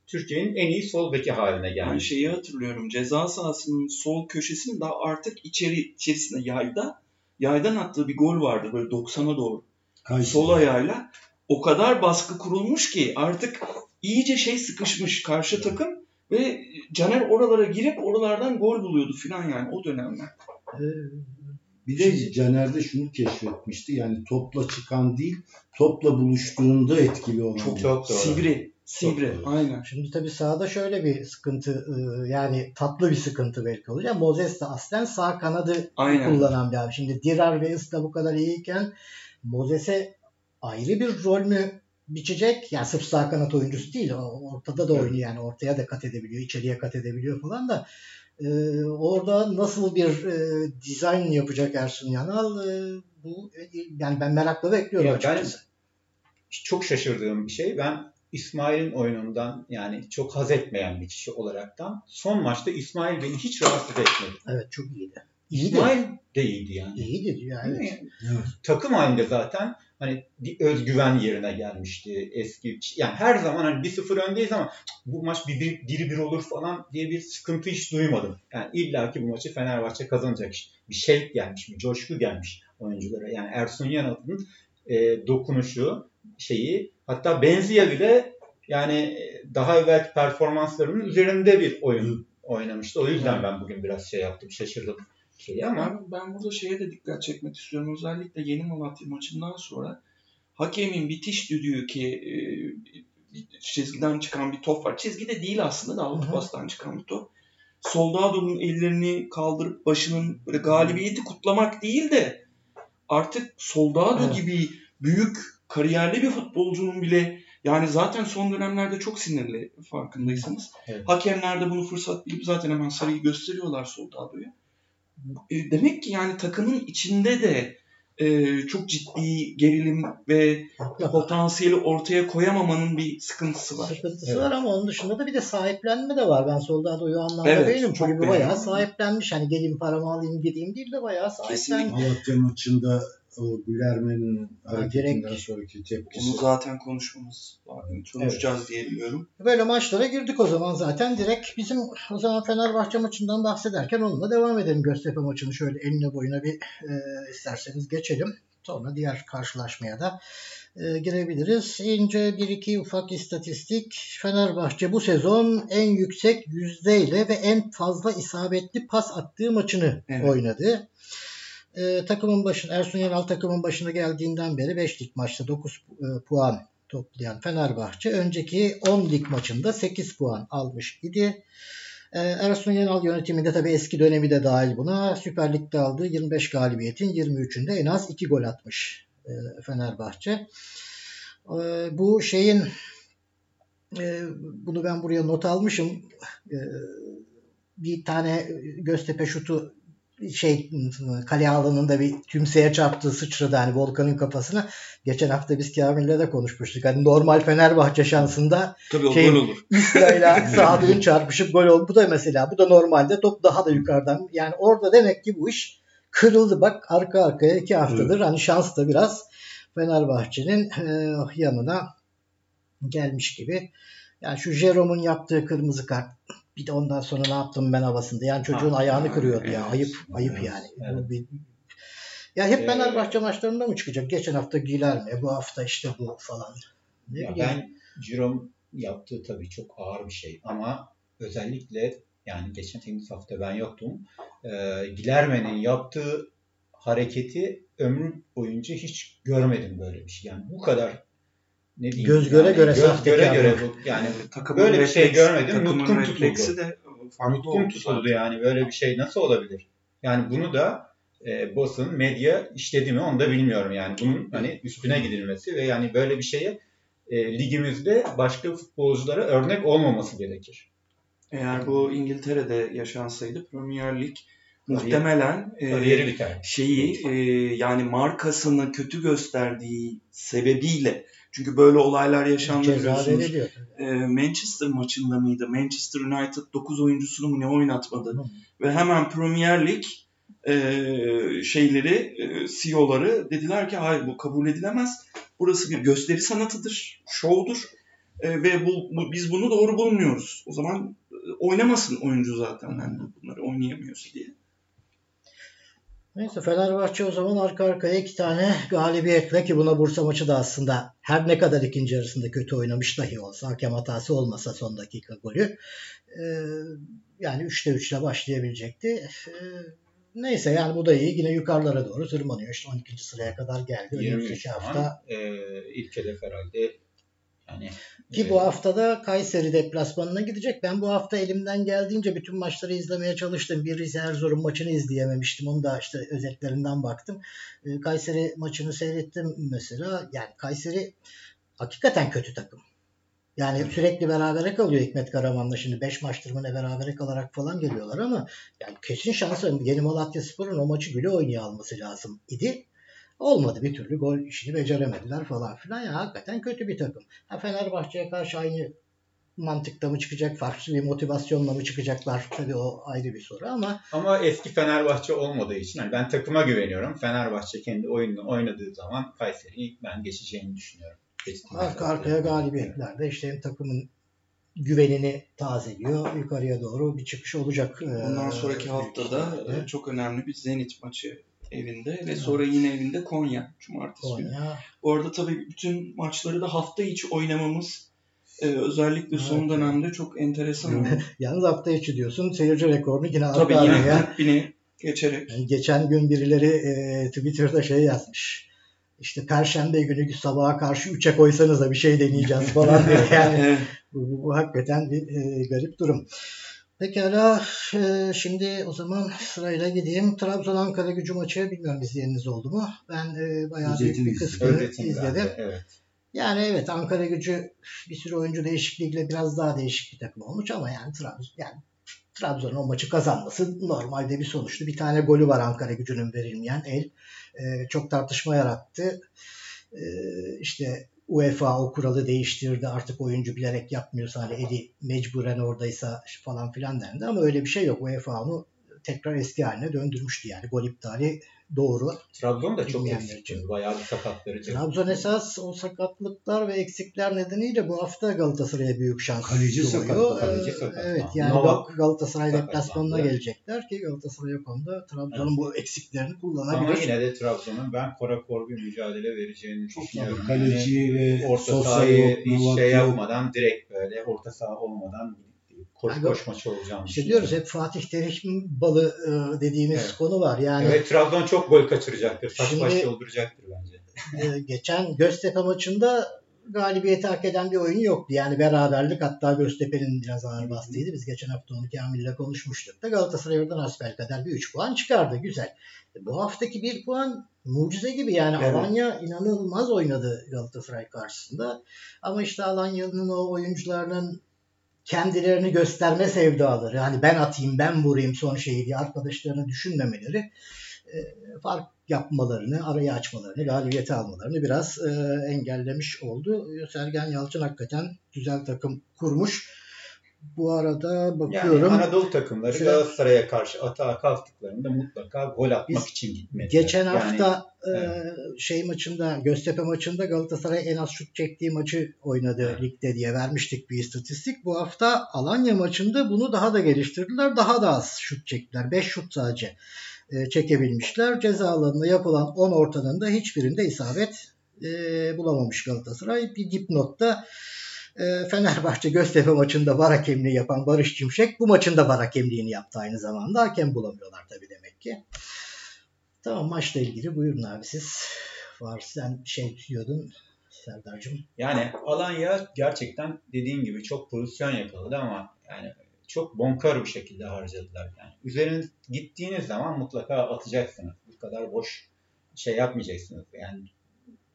Türkiye'nin en iyi sol beki haline geldi. Yani şeyi hatırlıyorum. Ceza sahasının sol köşesinin daha artık içeri içerisinde yayda yaydan attığı bir gol vardı böyle doksana doğru. Kayseri. Sol ayağıyla o kadar baskı kurulmuş ki artık iyice şey sıkışmış karşı takım ve Caner oralara girip oralardan gol buluyordu filan yani o dönemler. Bir de Caner'de şunu keşfetmişti. Yani topla çıkan değil, topla buluştuğunda etkili olan. Çok çok doğru. Sivri. Sibre. Aynen. Şimdi tabii sağda şöyle bir sıkıntı yani tatlı bir sıkıntı belki olacak. Moses de aslen sağ kanadı aynen. Kullanan bir abi. Şimdi Dirar ve Isla bu kadar iyiyken Moses'e ayrı bir rol mü biçecek? Yani sırf sağ kanat oyuncusu değil. Ortada da oynuyor yani ortaya da kat edebiliyor. İçeriye kat edebiliyor falan da. Ee, orada nasıl bir e, dizayn yapacak Ersun Yanal? E, bu yani ben merakla bekliyorum ya açıkçası. Ben çok şaşırdığım bir şey. Ben İsmail'in oyunundan yani çok haz etmeyen bir kişi olaraktan son maçta İsmail beni hiç rahatsız etmedi. Evet çok iyiydi. İsmail de iyiydi yani. İyiydi yani. Evet. Evet. Takım halinde zaten hani özgüven yerine gelmişti eski. Yani her zaman hani bir sıfır öndeyiz ama bu maç bir, bir, biri bir olur falan diye bir sıkıntı hiç duymadım. Yani illaki bu maçı Fenerbahçe kazanacak. Bir şey gelmiş, bir coşku gelmiş oyunculara. Yani Ersun Yanal'ın e, dokunuşu, şeyi, hatta Benzia bile yani daha evvelki performanslarının üzerinde bir oyun oynamıştı. O yüzden ben bugün biraz şey yaptım, şaşırdım. Şey ama yani ben burada şeye de dikkat çekmek istiyorum. Özellikle yeni Malatya maçından sonra hakemin bitiş düdüğü ki e, çizgiden çıkan bir top var. Çizgide değil aslında da autopastan çıkan bir top. Soldado'nun ellerini kaldırıp başının galibiyeti kutlamak değil de artık Soldado Hı-hı. gibi büyük kariyerli bir futbolcunun bile yani zaten son dönemlerde çok sinirli farkındaysanız. Evet. Hakemler de bunu fırsat bilip zaten hemen sarıyı gösteriyorlar Soldado'ya. Demek ki yani takımın içinde de e, çok ciddi gerilim ve hatta potansiyeli ortaya koyamamanın bir sıkıntısı var. Sıkıntısı evet. var ama onun dışında da bir de sahiplenme de var. Ben Soldado'yu anlamda evet, değilim. Çünkü bayağı beğendim. Sahiplenmiş. Hani geleyim paramı alayım gideyim değil de bayağı sahiplenmiş. Malatya maçında o Gülermen'in hareketinden sonraki tepkisi. Onu zaten konuşmamız var. Konuşacağız evet. diye biliyorum. Böyle maçlara girdik o zaman zaten. Direkt bizim o zaman Fenerbahçe maçından bahsederken onunla devam edelim. Göztepe maçını şöyle eline boyuna bir e, isterseniz geçelim. Sonra diğer karşılaşmaya da e, girebiliriz. İnce bir iki ufak istatistik. Fenerbahçe bu sezon en yüksek yüzdeyle ve en fazla isabetli pas attığı maçını evet. oynadı. Ee, takımın başına, Ersun Yanal takımın başına geldiğinden beri beş lig maçta dokuz e, puan toplayan Fenerbahçe önceki on lig maçında sekiz puan almış idi. Ee, Ersun Yanal yönetiminde tabii eski dönemi de dahil buna Süper Lig'de aldığı yirmi beş galibiyetin yirmi üçünde en az iki gol atmış e, Fenerbahçe. Ee, bu şeyin e, bunu ben buraya not almışım. E, bir tane Göztepe şutu şey kale alanında bir tümseye çarptığı sıçradı hani Volkan'ın kafasına. Geçen hafta biz Kamil'le de konuşmuştuk. Hani normal Fenerbahçe şansında şey İsrail'e sağdığın çarpışıp gol oldu. Bu da mesela bu da normalde top daha da yukarıdan. Yani orada demek ki bu iş kırıldı. Bak arka arkaya iki haftadır evet. hani şans da biraz Fenerbahçe'nin e, yanına gelmiş gibi. Yani şu Jerome'un yaptığı kırmızı kart bir de ondan sonra ne yaptım ben havasında. Yani çocuğun ha, ayağını kırıyordu evet, ya. Ayıp ayıp evet, yani. Evet. Bir... Ya hep Fenerbahçe ee, maçlarında mı çıkacak? Geçen hafta Gilerme, bu hafta işte bu falan. Ya yani? Ben Jerome yaptığı tabii çok ağır bir şey ama özellikle yani geçen teknik hafta ben yoktum. Ee, Gilerme'nin yaptığı hareketi ömrüm boyunca hiç görmedim böyle bir şey. Yani bu kadar ne diyeyim, göz göre yani, göre göz göre göre bu, yani takımın böyle bir şey görmedim. Nutkum tutuldu. De nutkum tutuldu yani böyle bir şey nasıl olabilir? Yani bunu da e, basın medya işledi mi onu da bilmiyorum yani bunun hani üstüne gidilmesi ve yani böyle bir şeye e, ligimizde başka futbolculara örnek olmaması gerekir. Eğer bu İngiltere'de yaşansaydı Premier Lig muhtemelen e, şeyi e, yani markasını kötü gösterdiği sebebiyle çünkü böyle olaylar yaşandı biliyorsunuz. E, Manchester maçında mıydı? Manchester United dokuz oyuncusunu mu ne oynatmadı? Hı. Ve hemen Premier Lig e, şeyleri, e, C E O'ları dediler ki hayır bu kabul edilemez. Burası bir gösteri sanatıdır, şovdur e, ve bu, bu, biz bunu doğru bulmuyoruz. O zaman oynamasın oyuncu zaten yani bunları oynayamıyorsa diye. Neyse Fenerbahçe o zaman arka arkaya iki tane galibiyetle ki buna Bursa maçı da aslında her ne kadar ikinci yarısında kötü oynamış dahi olsa hakem hatası olmasa son dakika golü e, yani üçte üçle başlayabilecekti. E, neyse yani bu da iyi yine yukarılara doğru tırmanıyor işte on ikinci sıraya kadar geldi. yirmi üç hafta e, ilk hedef herhalde. Yani, ki evet. bu hafta da Kayseri deplasmanına gidecek. Ben bu hafta elimden geldiğince bütün maçları izlemeye çalıştım. Bir Rize Erzurum maçını izleyememiştim. Onu da işte özetlerinden baktım. Kayseri maçını seyrettim mesela. Yani Kayseri hakikaten kötü takım. Yani evet. sürekli berabere kalıyor Hikmet Karaman'la. Şimdi beş maçtır mı ne berabere kalarak falan geliyorlar ama yani kesin şansı yeni Malatya Spor'un o maçı güle oynaya alması lazım idi. Olmadı bir türlü gol işini beceremediler falan filan. Ya hakikaten kötü bir takım. Ha, Fenerbahçe'ye karşı aynı mantıkla mı çıkacak, farklı bir motivasyonla mı çıkacaklar? Tabii o ayrı bir soru ama. Ama eski Fenerbahçe olmadığı için yani ben takıma güveniyorum. Fenerbahçe kendi oyununu oynadığı zaman Kayseri'yi ben geçeceğini düşünüyorum. Arka arkaya galibiyetler de işte takımın güvenini tazeliyor. Yukarıya doğru bir çıkış olacak. Ondan sonraki haftada evet. Çok önemli bir Zenit maçı evinde ve evet. Sonra yine evinde Konya cumartesi Konya. Günü. Bu arada tabii bütün maçları da hafta içi oynamamız Ee, özellikle son evet. dönemde çok enteresan. Yalnız hafta içi diyorsun, seyirci rekorunu yine tabii yine Hepsini geçerek. Yani geçen gün birileri e, Twitter'da şey yazmış. İşte Perşembe günü sabaha karşı üçe koysanız da bir şey deneyeceğiz falan diye. Yani bu, bu, bu hakikaten bir e, garip durum. Pekala e, şimdi o zaman sırayla gideyim. Trabzon Ankara Gücü maçı bilmiyorum izleyeniniz oldu mu? Ben e, bayağı büyük bir kısmını izledim. Evet. Yani evet Ankara Gücü bir sürü oyuncu değişikliğiyle biraz daha değişik bir takım olmuş ama yani Trabzon yani Trabzon'un o maçı kazanması normalde bir sonuçtu. Bir tane golü var Ankara Gücü'nün verilmeyen el. Ee, çok tartışma yarattı. Ee, işte UEFA o kuralı değiştirdi. Artık oyuncu bilerek yapmıyorsa hani eli mecburen oradaysa falan filan dendi ama öyle bir şey yok. UEFA onu tekrar eski haline döndürmüştü yani gol iptali doğru. Trabzon da çok eksikti. Bayağı bir sakatları. Trabzon esas o sakatlıklar ve eksikler nedeniyle bu hafta Galatasaray'a büyük şans oluyor. Kaleci sakat. Evet yani Novak, Galatasaray deplasmanına gelecekler ki Galatasaray yok onda Trabzon'un evet. Bu eksiklerini kullanabilir. Ama yine de Trabzon'un ben korakor bir mücadele vereceğini çok düşünüyorum. Yani kaleci ve orta sahayı hiç şey yapmadan direkt böyle orta saha olmadan koş koş maçı olacağını işte diyoruz hep Fatih Terim balı dediğimiz evet. Konu var. Yani evet, Trabzon çok gol kaçıracaktır. Kasımpaşa'yı öldürecektir bence. E, geçen Göztepe maçında galibiyeti hak eden bir oyun yoktu. Yani beraberlik hatta Göztepe'nin biraz ağır bastıydı. Biz geçen hafta onu Kamil'le konuşmuştuk da Galatasaray oradan hasbelkader bir üç puan çıkardı. Güzel. Bu haftaki bir puan mucize gibi yani evet. Alanya inanılmaz oynadı Galatasaray karşısında. Ama işte Alanya'nın o oyuncularının kendilerini gösterme sevdaları, hani ben atayım, ben vurayım son şeyi diye arkadaşlarını düşünmemeleri, fark yapmalarını, arayı açmalarını, galibiyeti almalarını biraz engellemiş oldu. Sergen Yalçın hakikaten güzel takım kurmuş. Bu arada bakıyorum. Yani Anadolu takımları Galatasaray'a karşı atağa kalktıklarında mutlaka gol atmak için gitmeli. Geçen hafta yani, e, evet. şey maçında, Göztepe maçında Galatasaray en az şut çektiği maçı oynadı evet. Ligde diye vermiştik bir istatistik. Bu hafta Alanya maçında bunu daha da geliştirdiler. Daha da az şut çektiler. beş şut sadece e, çekebilmişler. Ceza alanında yapılan on ortanın da hiçbirinde isabet e, bulamamış Galatasaray. Bir dipnotta Fenerbahçe Göztepe maçında var hakemliği yapan Barış Çimşek bu maçında var hakemliğini yaptı aynı zamanda. Hakem bulamıyorlar tabii demek ki. Tamam maçla ilgili buyurun abi siz. Var sen şey diyordun Serdar'cığım. Yani Alanya gerçekten dediğin gibi çok pozisyon yakaladı ama yani çok bonkör bir şekilde harcadılar. Yani üzerine gittiğiniz zaman mutlaka atacaksınız. Bu kadar boş şey yapmayacaksınız. Yani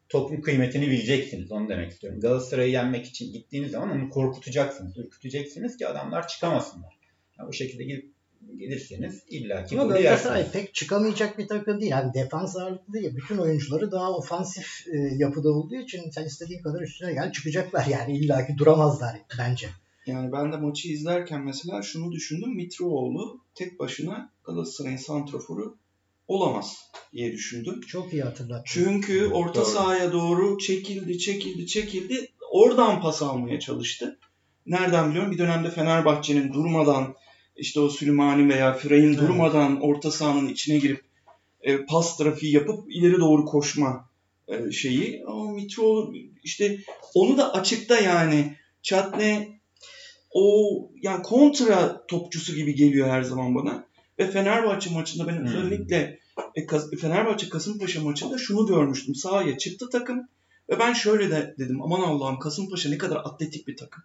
topun kıymetini bileceksiniz. Onu demek istiyorum. Galatasaray'ı yenmek için gittiğiniz zaman onu korkutacaksınız, ürküteceksiniz ki adamlar çıkamasınlar. Yani bu şekilde gidip gelirseniz illaki bunu yersiniz. Galatasaray pek çıkamayacak bir takım değil. Yani defans ağırlıklı değil. Bütün oyuncuları daha ofansif e, yapıda olduğu için sen istediğin kadar üstüne gel çıkacaklar. Yani illaki duramazlar bence. Yani ben de maçı izlerken mesela şunu düşündüm. Mitroğlu tek başına Galatasaray'ın santraforu olamaz diye düşündüm. Çok iyi hatırlattın. Çünkü orta sahaya doğru çekildi, çekildi, çekildi. Oradan pas almaya çalıştı. Nereden biliyorum? Bir dönemde Fenerbahçe'nin durmadan işte o Süleyman'ın veya Fürey'in evet. durmadan orta sahanın içine girip e, pas trafiği yapıp ileri doğru koşma e, şeyi. Ama Mitroğlu işte onu da açıkta yani Çatne o yani kontra topçusu gibi geliyor her zaman bana. Ve Fenerbahçe maçında ben hmm. özellikle Fenerbahçe Kasımpaşa maçında şunu görmüştüm. Sahaya çıktı takım ve ben şöyle de dedim. Aman Allah'ım Kasımpaşa ne kadar atletik bir takım.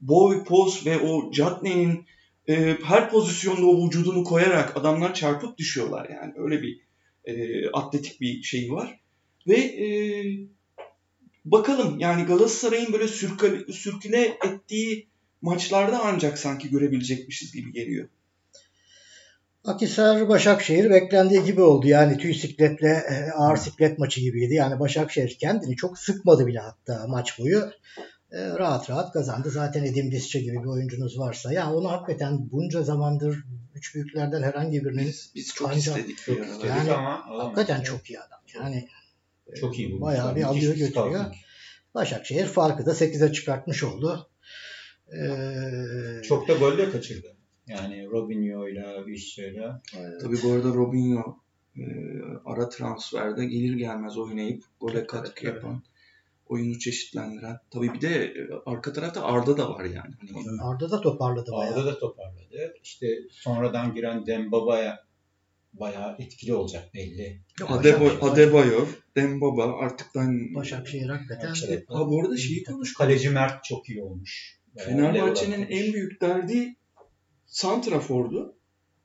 Boy, poz ve o Cagney'in e, her pozisyonda o vücudunu koyarak adamlar çarpıp düşüyorlar yani. Öyle bir e, atletik bir şeyi var. Ve e, bakalım yani Galatasaray'ın böyle sürkü, sürküle ettiği maçlarda ancak sanki görebilecekmişiz gibi geliyor. Akhisar Başakşehir beklendiği gibi oldu. Yani tüy sikletle ağır siklet maçı gibiydi. Yani Başakşehir kendini çok sıkmadı bile hatta maç boyu. rahat rahat kazandı. Zaten Edin Bisçe gibi bir oyuncunuz varsa. Ya onu hakikaten bunca zamandır üç büyüklerden herhangi birinin biz, biz çok istedik. Çok istedik. Yani ama hakikaten yani. Çok iyi adam. Yani çok iyi bu. Bayağı bir alıyor götürüyor. Başakşehir farkı da sekize çıkartmış oldu. Ee, çok da gol de kaçırdı. Yani Robinho'yla bir şeyle. Tabii bu arada Robinho e, ara transferde gelir gelmez oynayıp gole katkı yapan, oyunu çeşitlendiren. Tabii bir de arka tarafta Arda da var yani. Hani Arda da toparladı bayağı. Arda da toparladı. İşte sonradan giren Dembaba'ya bayağı etkili olacak belli. Adebayor, Dembaba artık ben... Başakşehir hakikaten. Ha bu arada şeyi konuş. Kaleci Mert çok iyi olmuş. Fenerbahçe'nin en büyük derdi santrafordu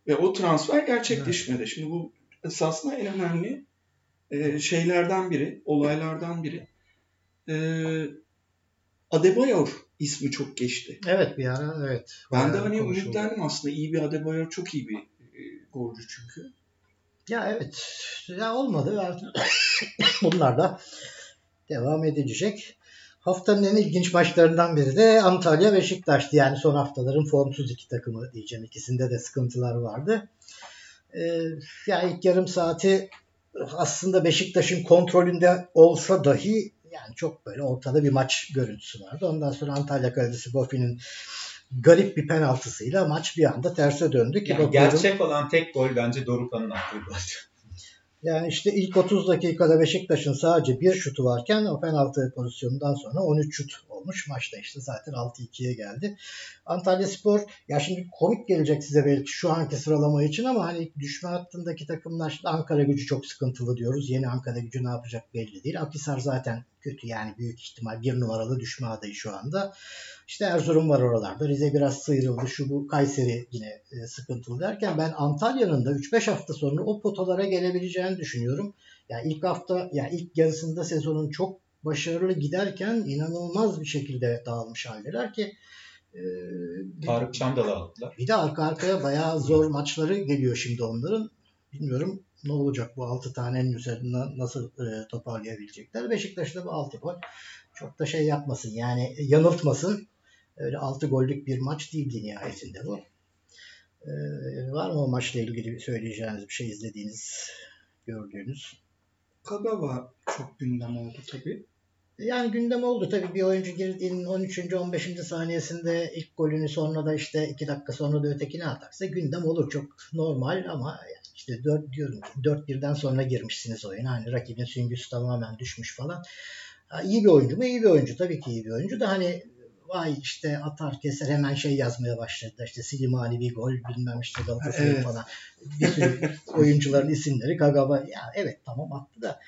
ve o transfer gerçekleşmedi. Evet. Şimdi bu esasında en önemli şeylerden biri, olaylardan biri. Adebayor ismi çok geçti. Evet bir ara evet. Ben de hani ümitlendim aslında. İyi bir Adebayor, çok iyi bir golcü çünkü. Ya evet. Ya olmadı. Bunlar da devam edecek. Haftanın en ilginç maçlarından biri de Antalya Beşiktaş'tı. Yani son haftaların formsuz iki takımı diyeceğim. İkisinde de sıkıntılar vardı. Ee, yani ilk yarım saati aslında Beşiktaş'ın kontrolünde olsa dahi yani çok böyle ortada bir maç görüntüsü vardı. Ondan sonra Antalya kalecisi Bofi'nin garip bir penaltısıyla maç bir anda terse döndü. Ki yani gerçek durum... olan tek gol bence Dorukhan'ın attığı gol. Yani işte ilk otuz dakikada Beşiktaş'ın sadece bir şutu varken o penaltı pozisyonundan sonra on üç şut olmuş. Maçta işte zaten altı ikiye geldi. Antalya Spor, ya şimdi komik gelecek size belki şu anki sıralama için ama hani düşme hattındaki takımlar, işte Ankara Gücü çok sıkıntılı diyoruz. Yeni Ankara Gücü ne yapacak belli değil. Akhisar zaten kötü yani büyük ihtimal bir numaralı düşme adayı şu anda. İşte Erzurum var oralarda. Rize biraz sıyrıldı. Şu bu Kayseri yine sıkıntılı derken ben Antalya'nın da üç beş hafta sonra o potalara gelebileceğini düşünüyorum. Yani ilk hafta, yani ilk yarısında sezonun çok başarılı giderken inanılmaz bir şekilde dağılmış haldeler ki e, Tarık Çam'da dağıldılar. Bir de arka arkaya bayağı zor maçları geliyor şimdi onların. Bilmiyorum ne olacak bu altı tanenin üzerinden nasıl e, toparlayabilecekler. Beşiktaş'ta bu altı gol çok da şey yapmasın yani yanıltmasın. Öyle altı gollük bir maç değildi nihayetinde bu. E, var mı o maçla ilgili söyleyeceğiniz bir şey, izlediğiniz, gördüğünüz? Kagawa çok gündem oldu tabii. Yani gündem oldu tabii. Bir oyuncu girdiğinin on üçüncü on beşinci saniyesinde ilk golünü sonra da işte iki dakika sonra da ötekini atarsa gündem olur. Çok normal ama işte dört diyorum dört birden sonra girmişsiniz oyuna. Hani rakibin süngüsü tamamen düşmüş falan. Ha, iyi bir oyuncu mu? İyi bir oyuncu. Tabii ki iyi bir oyuncu da hani vay işte atar keser hemen şey yazmaya başladı. İşte Silimani bir gol bilmem işte Galatasaray evet. Falan. Bir sürü oyuncuların isimleri Kagawa. Ya evet tamam attı da.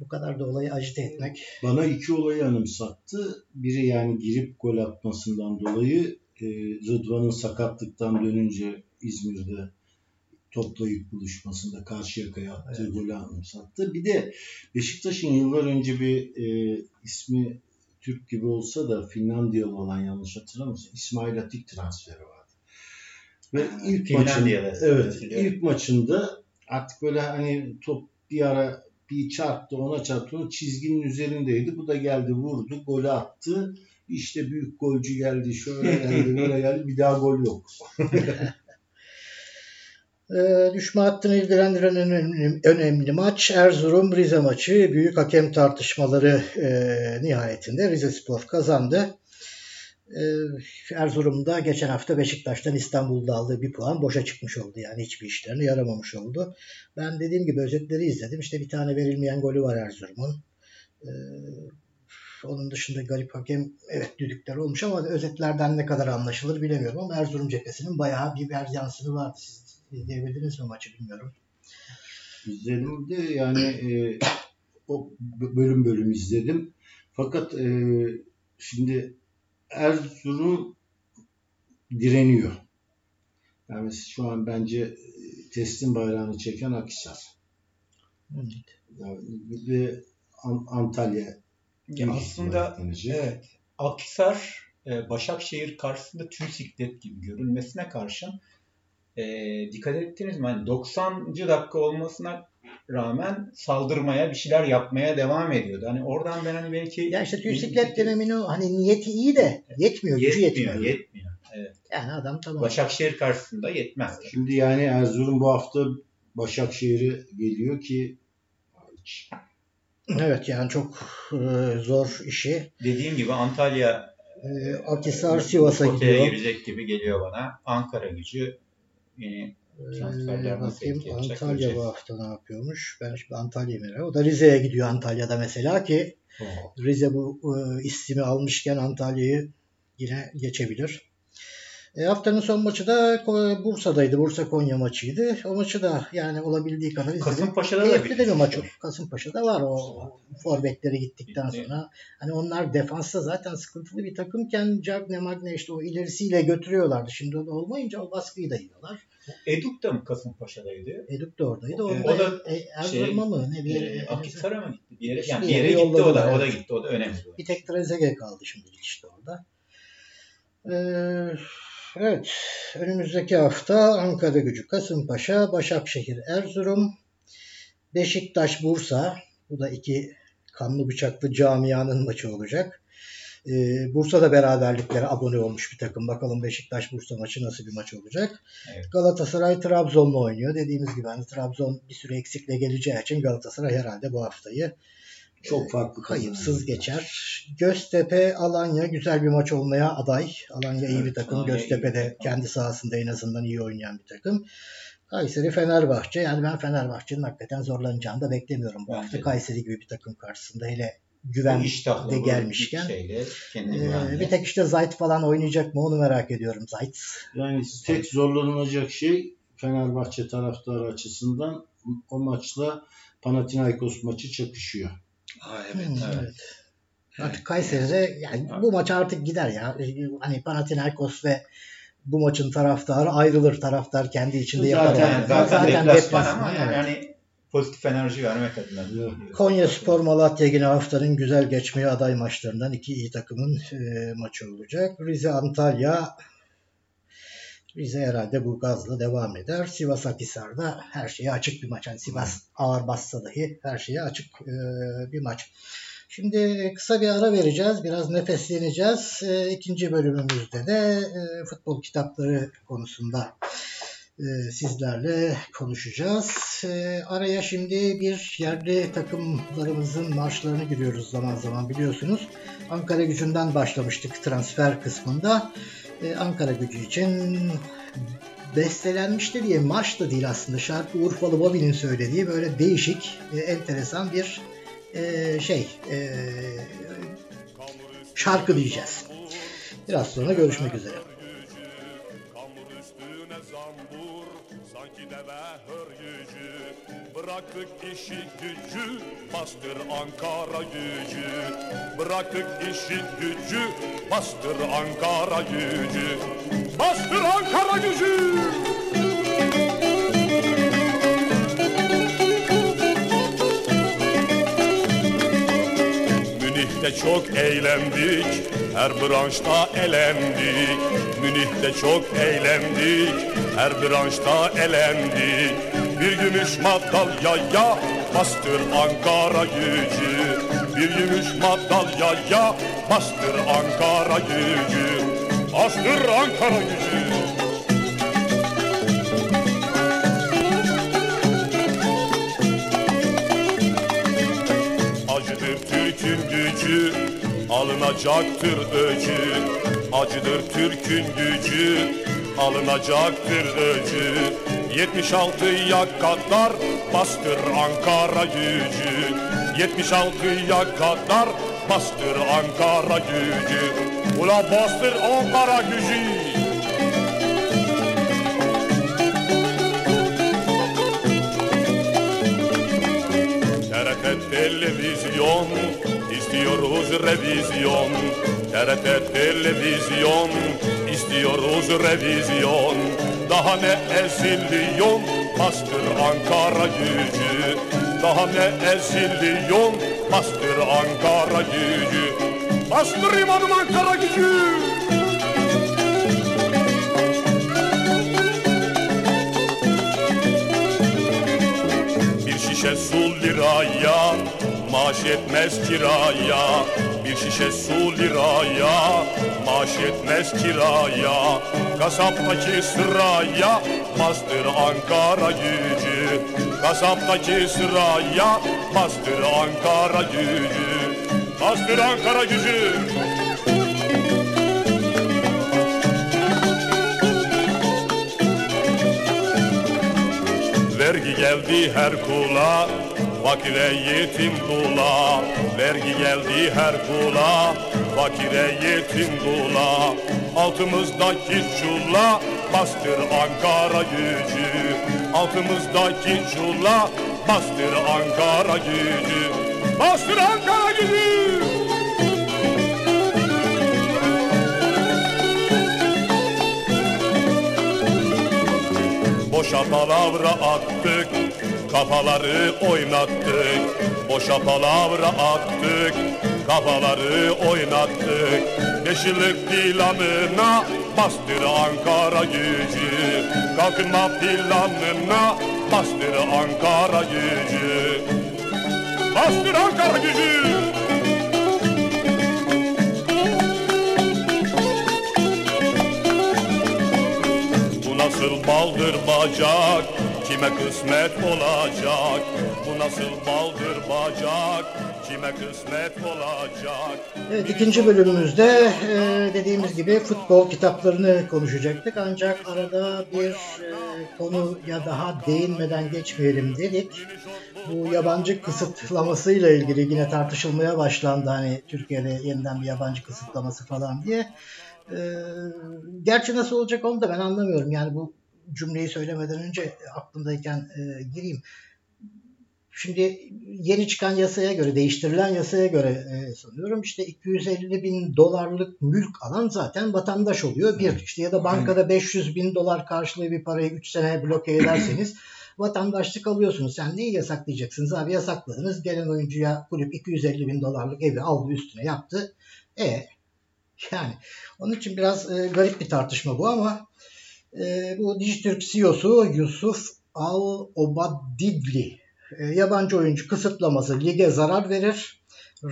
Bu kadar da olayı ajite etmek. Bana iki olayı anımsattı. Biri yani girip gol atmasından dolayı e, Rıdvan'ın sakatlıktan dönünce İzmir'de toplayıp buluşmasında Karşıyaka'ya attığı evet. Golü anımsattı. Bir de Beşiktaş'ın yıllar önce bir e, ismi Türk gibi olsa da Finlandiyalı olan yanlış hatırlamıyorsam İsmail Atik transferi vardı. Ve ilk Finlandiya'da maçın, evet, ilk maçında artık böyle hani top bir ara bir çarptı ona çarptı o çizginin üzerindeydi. Bu da geldi vurdu golü attı. İşte büyük golcü geldi şöyle geldi böyle geldi bir daha gol yok. e, düşme hattını ilgilendiren önemli, önemli maç Erzurum Rize maçı. Büyük hakem tartışmaları e, nihayetinde Rize Spor kazandı. Erzurum'da geçen hafta Beşiktaş'tan İstanbul'da aldığı bir puan boşa çıkmış oldu. Yani hiçbir işlerine yaramamış oldu. Ben dediğim gibi özetleri izledim. İşte bir tane verilmeyen golü var Erzurum'un. Ee, onun dışında garip hakem evet düdükler olmuş ama özetlerden ne kadar anlaşılır bilemiyorum ama Erzurum cephesinin bayağı bir veryansını vardı. Siz izleyebildiniz mi maçı bilmiyorum. İzledim yani e, o bölüm bölüm izledim. Fakat e, şimdi Erzurum direniyor. Yani şu an bence teslim bayrağını çeken Akhisar. Evet. Yani ve Antalya. Ya aslında evet, Akhisar Başakşehir karşısında tüm siklet gibi görünmesine karşın e, dikkat ettiniz mi? Yani doksanıncı dakika olmasına rağmen saldırmaya, bir şeyler yapmaya devam ediyordu. Hani oradan ben hani belki... Ya işte Tüysiklet dönemin o hani niyeti iyi de yetmiyor, yetmiyor gücü yetmiyor. Yetmiyor, evet. Yani adam tamam. Başakşehir karşısında yetmez. Şimdi yani Erzurum bu hafta Başakşehir'e geliyor ki... Evet yani çok e, zor işi. Dediğim gibi Antalya... E, Akhisar Sivas'a gidiyor. Girecek gibi geliyor bana. Ankara Gücü yine... Ee, bakayım Antalya bu hafta ne yapıyormuş? Ben şimdi Antalya'ya merak. O da Rize'ye gidiyor Antalya'da mesela ki oh. Rize bu e, istimi almışken Antalya'yı yine geçebilir. E, haftanın son maçı da Bursa'daydı. Bursa Konya maçıydı. O maçı da yani olabildiği kadar izledim. Kasımpaşa'da da bir maç oldu. Kasımpaşa'da var o forvetleri gittikten Bilmiyorum. sonra. Hani onlar defansta zaten sıkıntılı bir takımken Cagne Magne işte o ilerisiyle götürüyorlardı. Şimdi o da olmayınca o baskıyı da yiyorlar. Eduk da mı Kasımpaşa'daydı? Eduk da oradaydı. O, o da Erzurum'a şey, mı? Ne bir yere, e, Akhisar'a mı gitti? Bir yere, yani bir yere, yere gitti o da. Evet. O da gitti. O da önemli. Bir tek Trezege kaldı şimdi işte orada. Ee, evet. Önümüzdeki hafta Ankara Gücü Kasımpaşa, Başakşehir Erzurum, Beşiktaş Bursa. Bu da iki kanlı bıçaklı camianın maçı olacak. Bursa'da beraberliklere abone olmuş bir takım. Bakalım Beşiktaş-Bursa maçı nasıl bir maç olacak. Evet. Galatasaray Trabzon'la oynuyor. Dediğimiz gibi hani Trabzon bir sürü eksikle geleceği için Galatasaray herhalde bu haftayı çok farklı kayıpsız geçer. Göztepe, Alanya güzel bir maç olmaya aday. Alanya iyi bir takım. Alanya Göztepe de kendi sahasında en azından iyi oynayan bir takım. Kayseri, Fenerbahçe. Yani ben Fenerbahçe'nin hakikaten zorlanacağını da beklemiyorum. Bu ben hafta de. Kayseri gibi bir takım karşısında hele güven de gelmişken. Şeyle, ee, bir tek işte Zayt falan oynayacak mı onu merak ediyorum. Zayt. Yani tek zorlanılacak şey Fenerbahçe taraftarı açısından o maçla Panathinaikos maçı çakışıyor. Aa, evet, hmm, evet. evet. Artık Kayseri'de yani evet. bu maç artık gider ya. Hani Panathinaikos ve bu maçın taraftarı ayrılır. Taraftar kendi içinde zaten, yapar. Zaten, zaten deplasman ama evet. yani pozitif enerji vermek adına. Konya Spor Malatya yine haftanın güzel geçmeye aday maçlarından iki iyi takımın e, maçı olacak. Rize Antalya Rize herhalde bu gazla devam eder. Sivas Akhisar'da her şeye açık bir maç. Yani Sivas ağır bassa dahi her şeye açık e, bir maç. Şimdi kısa bir ara vereceğiz. Biraz nefesleneceğiz. E, ikinci bölümümüzde de e, futbol kitapları konusunda sizlerle konuşacağız. Araya şimdi bir yerli takımlarımızın marşlarını giriyoruz zaman zaman biliyorsunuz. Ankara Gücü'nden başlamıştık transfer kısmında. Ankara Gücü için bestelenmişti diye marş da değil aslında şarkı Urfalı Bobby'nin söylediği böyle değişik, enteresan bir şey şarkı diyeceğiz. Biraz sonra görüşmek üzere. Bıraktık işi gücü, bastır Ankara gücü. Bıraktık işi gücü, bastır Ankara gücü. Bastır Ankara gücü. Münih'te çok eğlendik, her branşta elendik. Münih'te çok eğlendik, her branşta elendik. Bir gümüş madalyaya bastır Ankara gücü. Bir gümüş madalyaya bastır Ankara gücü. Bastır Ankara gücü. Acıdır Türk'ün gücü, alınacaktır öcü. Acıdır Türk'ün gücü, alınacaktır öcü. yetmiş altıya kadar bastır Ankara gücü. yetmiş altıya kadar bastır Ankara gücü. Ula bastır Ankara gücü. T R T televizyon, istiyoruz revizyon. T R T televizyon, istiyoruz revizyon. Daha ne eziliyon, bastır Ankara gücü. Daha ne eziliyon, bastır Ankara gücü. Bastır imanım Ankara gücü. Bir şişe su liraya, maaş yetmez kiraya. Bir şişe su liraya, maaş yetmez kiraya. Kasaptaki sıraya, bastır Ankara gücü. Kasaptaki sıraya, bastır Ankara gücü. Bastır Ankara gücü. Vergi geldi her kula, fakire yetim kula. Vergi geldi her kula, fakire yetim kula. Altımızdaki çula, bastır Ankara gücü. Altımızdaki çula, bastır Ankara gücü. Bastır Ankara gücü. Boşa palavra attık, kafaları oynattık. Boşa palavra attık, kafaları oynattık. Beş yıllık planına bastır Ankara gücü. Kalkınma planına bastır Ankara gücü. Bastır Ankara gücü. Nasıl baldır bacak, kime kısmet olacak? Bu nasıl baldır bacak, kime kısmet olacak? Evet, ikinci bölümümüzde dediğimiz gibi futbol kitaplarını konuşacaktık. Ancak arada bir konuya daha değinmeden geçmeyelim dedik. Bu yabancı kısıtlamasıyla ilgili yine tartışılmaya başlandı. Hani Türkiye'de yeniden bir yabancı kısıtlaması falan diye. Ee, gerçi nasıl olacak onu da ben anlamıyorum. Yani bu cümleyi söylemeden önce aklımdayken e, gireyim. Şimdi yeni çıkan yasaya göre, değiştirilen yasaya göre e, sanıyorum işte iki yüz elli bin dolarlık mülk alan zaten vatandaş oluyor. Bir işte ya da bankada beş yüz bin dolar karşılığı bir parayı üç sene bloke ederseniz vatandaşlık alıyorsunuz. Sen neyi yasaklayacaksınız abi? Yasakladınız. Gelen oyuncuya kulüp iki yüz elli bin dolarlık evi aldı, üstüne yaptı. E Yani onun için biraz e, garip bir tartışma bu ama e, bu Dijitürk C E O'su Yusuf Al-Obadidli e, yabancı oyuncu kısıtlaması lige zarar verir.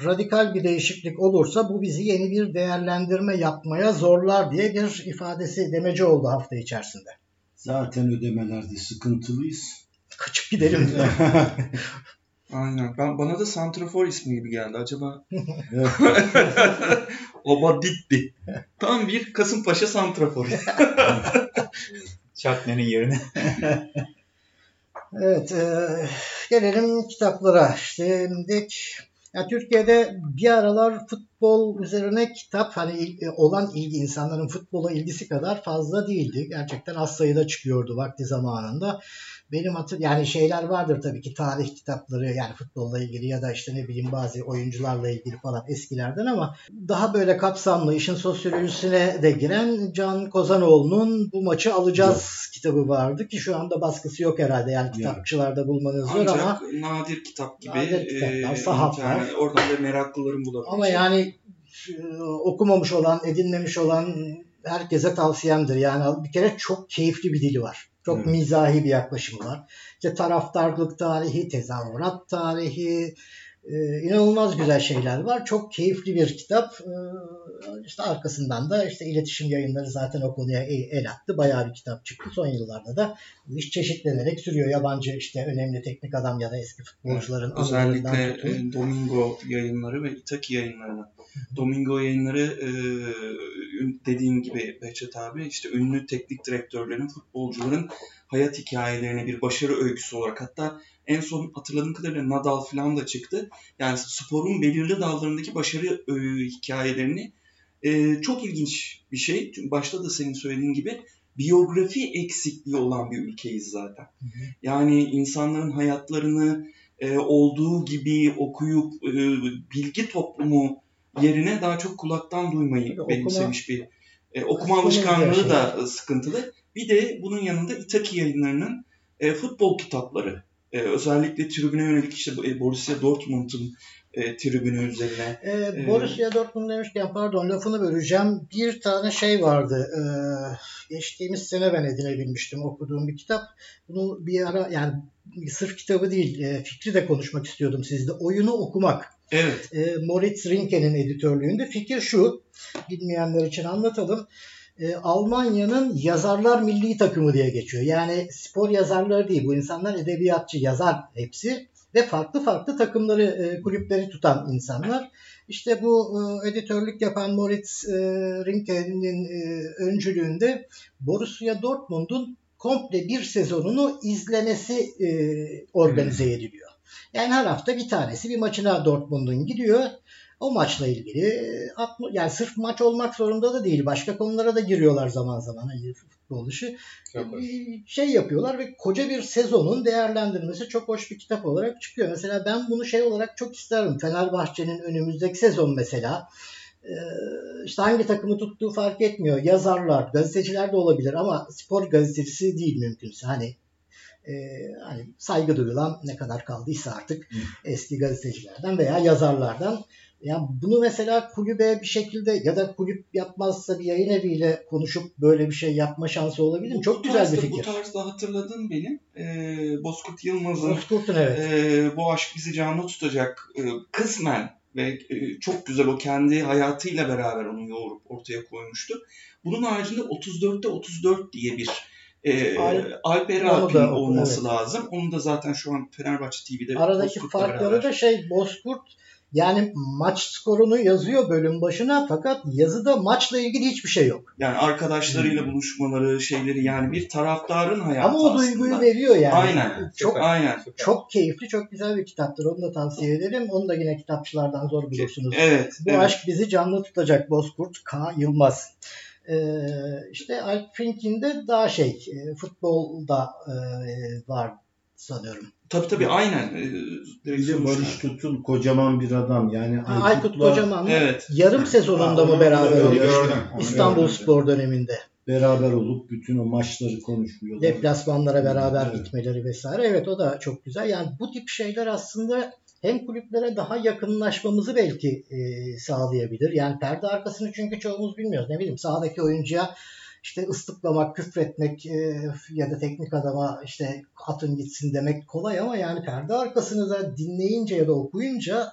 Radikal bir değişiklik olursa bu bizi yeni bir değerlendirme yapmaya zorlar diye bir ifadesi, demeci oldu hafta içerisinde. Zaten ödemelerde sıkıntılıyız. Kaçıp gidelim. Aynen. Ben, bana da santrafor ismi gibi geldi. Acaba Obadiddi. Tam bir Kasımpaşa santraforu. Çakne'nin yerine. Evet. E, gelelim kitaplara. Şimdi yani Türkiye'de bir aralar futbol üzerine kitap, hani olan ilgi, insanların futbola ilgisi kadar fazla değildi. Gerçekten az sayıda çıkıyordu vakti zamanında. Benim hatır, yani şeyler vardır tabii ki, tarih kitapları, yani futbolla ilgili ya da işte ne bileyim bazı oyuncularla ilgili falan eskilerden, ama daha böyle kapsamlı, işin sosyolojisine de giren Can Kozanoğlu'nun Bu Maçı Alacağız yok. Kitabı vardı ki şu anda baskısı yok herhalde, yani kitapçılarda bulmanız zor ama nadir kitap gibi, nadir kitaplar, e, sahaflar. Yani oradan da meraklıların bulabileceği. Ama yani okumamış olan, edinmemiş olan herkese tavsiyemdir. Yani bir kere çok keyifli bir dili var. Çok evet. Mizahi bir yaklaşımı var. İşte taraftarlık tarihi, tezahürat tarihi, e, inanılmaz güzel şeyler var. Çok keyifli bir kitap. E, işte arkasından da işte iletişim yayınları zaten o konuya el attı. Bayağı bir kitap çıktı. Son yıllarda da iş çeşitlenerek sürüyor. Yabancı işte önemli teknik adam ya da eski futbolcuların. Evet, özellikle tutun. Domingo yayınları ve İtaki yayınları. Domingo yayınları dediğin gibi Behçet abi, işte ünlü teknik direktörlerin, futbolcuların hayat hikayelerine bir başarı öyküsü olarak, hatta en son hatırladığım kadarıyla Nadal falan da çıktı. Yani sporun belirli dallarındaki başarı hikayelerini, çok ilginç bir şey. Başta da senin söylediğin gibi biyografi eksikliği olan bir ülkeyiz zaten. Yani insanların hayatlarını olduğu gibi okuyup bilgi toplumu yerine daha çok kulaktan duymayı okuma, benimsemiş bir e, okuma alışkanlığı da şey. Sıkıntılı. Bir de bunun yanında İtaki yayınlarının e, futbol kitapları. E, özellikle tribüne yönelik, işte e, Borussia Dortmund'un e, tribünü üzerine. E, Borussia e, Dortmund demişken pardon lafını böleceğim. Bir tane şey vardı. E, geçtiğimiz sene ben edinebilmiştim, okuduğum bir kitap. Bunu bir ara, yani sırf kitabı değil, fikri de konuşmak istiyordum sizde. Oyunu okumak. Evet. Moritz Rinke'nin editörlüğünde. Fikir şu, bilmeyenler için anlatalım. Almanya'nın yazarlar milli takımı diye geçiyor. Yani spor yazarları değil. Bu insanlar edebiyatçı, yazar hepsi. Ve farklı farklı takımları, kulüpleri tutan insanlar. İşte bu editörlük yapan Moritz Rinke'nin öncülüğünde Borussia Dortmund'un komple bir sezonunu izlemesi organize ediliyor. Yani her hafta bir tanesi bir maçına Dortmund'un gidiyor. O maçla ilgili, yani sırf maç olmak zorunda da değil. Başka konulara da giriyorlar zaman zaman. Futbol dışı. Şey yapıyorlar ve koca bir sezonun değerlendirmesi çok hoş bir kitap olarak çıkıyor. Mesela ben bunu şey olarak çok isterim. Fenerbahçe'nin önümüzdeki sezon mesela. İşte hangi takımı tuttuğu fark etmiyor. Yazarlar, gazeteciler de olabilir ama spor gazetecisi değil mümkünse. Hani Ee, hani saygı duyulan ne kadar kaldıysa artık eski gazetecilerden veya yazarlardan. Yani bunu mesela kulübe bir şekilde ya da kulüp yapmazsa bir yayın eviyle konuşup böyle bir şey yapma şansı olabilir mi? Çok bu güzel tarzda, bir fikir. Bu tarzda hatırladığım benim ee, Bozkurt Yılmaz'ın Bozkurt'un, evet. e, Bu aşk bizi canlı tutacak e, kısmen ve e, çok güzel o kendi hayatıyla beraber onu yoğurup ortaya koymuştu. Bunun haricinde otuz dörtte otuz dört diye bir E, Alper Alp'in olması evet. lazım. Onu da zaten şu an Fenerbahçe T V'de aradaki farkları da şey Bozkurt yani maç skorunu yazıyor bölüm başına fakat yazıda maçla ilgili hiçbir şey yok. Yani arkadaşlarıyla hmm. buluşmaları, şeyleri yani bir taraftarın hayatı aslında. Ama o duyguyu aslında veriyor yani. Aynen. Çok, aynen. Çok keyifli, çok güzel bir kitaptır. Onu da tavsiye ederim. Onu da yine kitapçılardan zor bulursunuz. Evet, Bu evet. aşk bizi canlı tutacak. Bozkurt K. Yılmaz. Ee, işte Alp Fink'in de daha şey futbolda e, var sanıyorum. Tabii tabii aynen. Ee, Barış Tutun kocaman bir adam yani. Ha, Aykut Kocaman evet. yarım evet. sezonunda mı beraber olmuştu? İstanbul Spor döneminde. Beraber olup bütün o maçları konuşuyorlar. Deplasmanlara beraber evet. gitmeleri vesaire. Evet o da çok güzel. Yani bu tip şeyler aslında hem kulüplere daha yakınlaşmamızı belki e, sağlayabilir. Yani perde arkasını çünkü çoğumuz bilmiyoruz. Ne bileyim sahadaki oyuncuya işte ıslıklamak, küfretmek e, ya da teknik adama işte atın gitsin demek kolay ama yani perde arkasını da dinleyince ya da okuyunca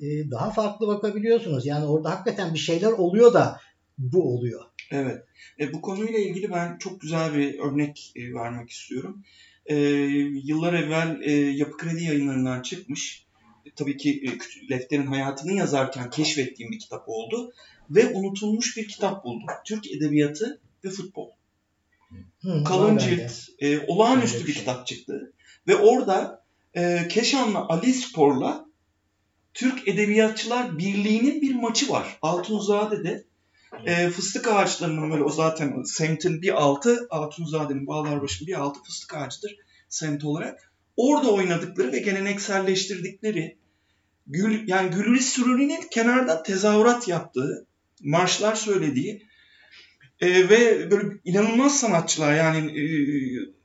e, daha farklı bakabiliyorsunuz. Yani orada hakikaten bir şeyler oluyor da bu oluyor. Evet. E, bu konuyla ilgili ben çok güzel bir örnek e, vermek istiyorum. E, yıllar evvel e, Yapı Kredi Yayınlarından çıkmış. Tabii ki Lefter'in hayatını yazarken keşfettiğim bir kitap oldu. Ve unutulmuş bir kitap buldum. Türk Edebiyatı ve Futbol. Hmm, Kalın cilt, e, olağanüstü bir kitap çıktı. Ve orada e, Keşan'la Ali Spor'la Türk Edebiyatçılar Birliği'nin bir maçı var. Altunzade'de. E, fıstık ağaçlarının böyle o zaten semtin bir altı, Altunzade'nin Bağlarbaşı'nın bir altı fıstık ağacıdır semt olarak. Orada oynadıkları ve gelenekselleştirdikleri Gül, yani Gülüli Sürüli'nin kenarda tezahürat yaptığı, marşlar söylediği e, ve böyle inanılmaz sanatçılar yani e,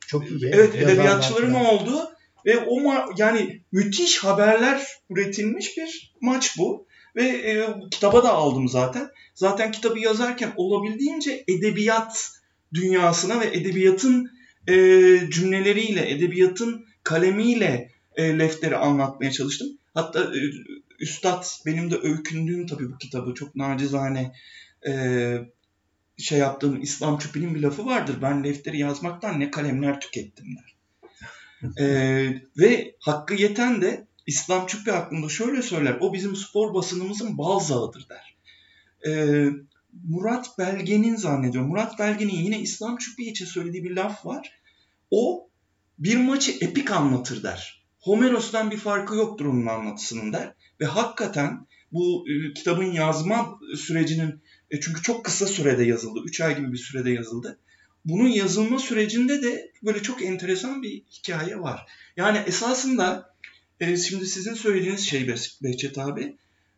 çok iyi. Evet edebiyatçıların olduğu ve o ma- yani müthiş haberler üretilmiş bir maç bu ve e, kitaba da aldım zaten. Zaten kitabı yazarken olabildiğince edebiyat dünyasına ve edebiyatın e, cümleleriyle, edebiyatın kalemiyle e, Lefter'i anlatmaya çalıştım. Hatta e, Üstad benim de öykündüğüm tabii bu kitabı çok nacizane e, şey yaptığım İslam Çupi'nin bir lafı vardır. Ben Lefter'i yazmaktan ne kalemler tükettim der. e, ve hakkı yeten de İslam Çupi hakkında şöyle söyler. O bizim spor basınımızın balzağıdır der. E, Murat Belge'nin zannediyorum. Murat Belge'nin yine İslam Çupi için söylediği bir laf var. O bir maçı epik anlatır der. Homeros'tan bir farkı yoktur onun anlatısının der. Ve hakikaten bu e, kitabın yazma sürecinin, e, çünkü çok kısa sürede yazıldı. üç ay gibi bir sürede yazıldı. Bunun yazılma sürecinde de böyle çok enteresan bir hikaye var. Yani esasında e, şimdi sizin söylediğiniz şey Behçet abi,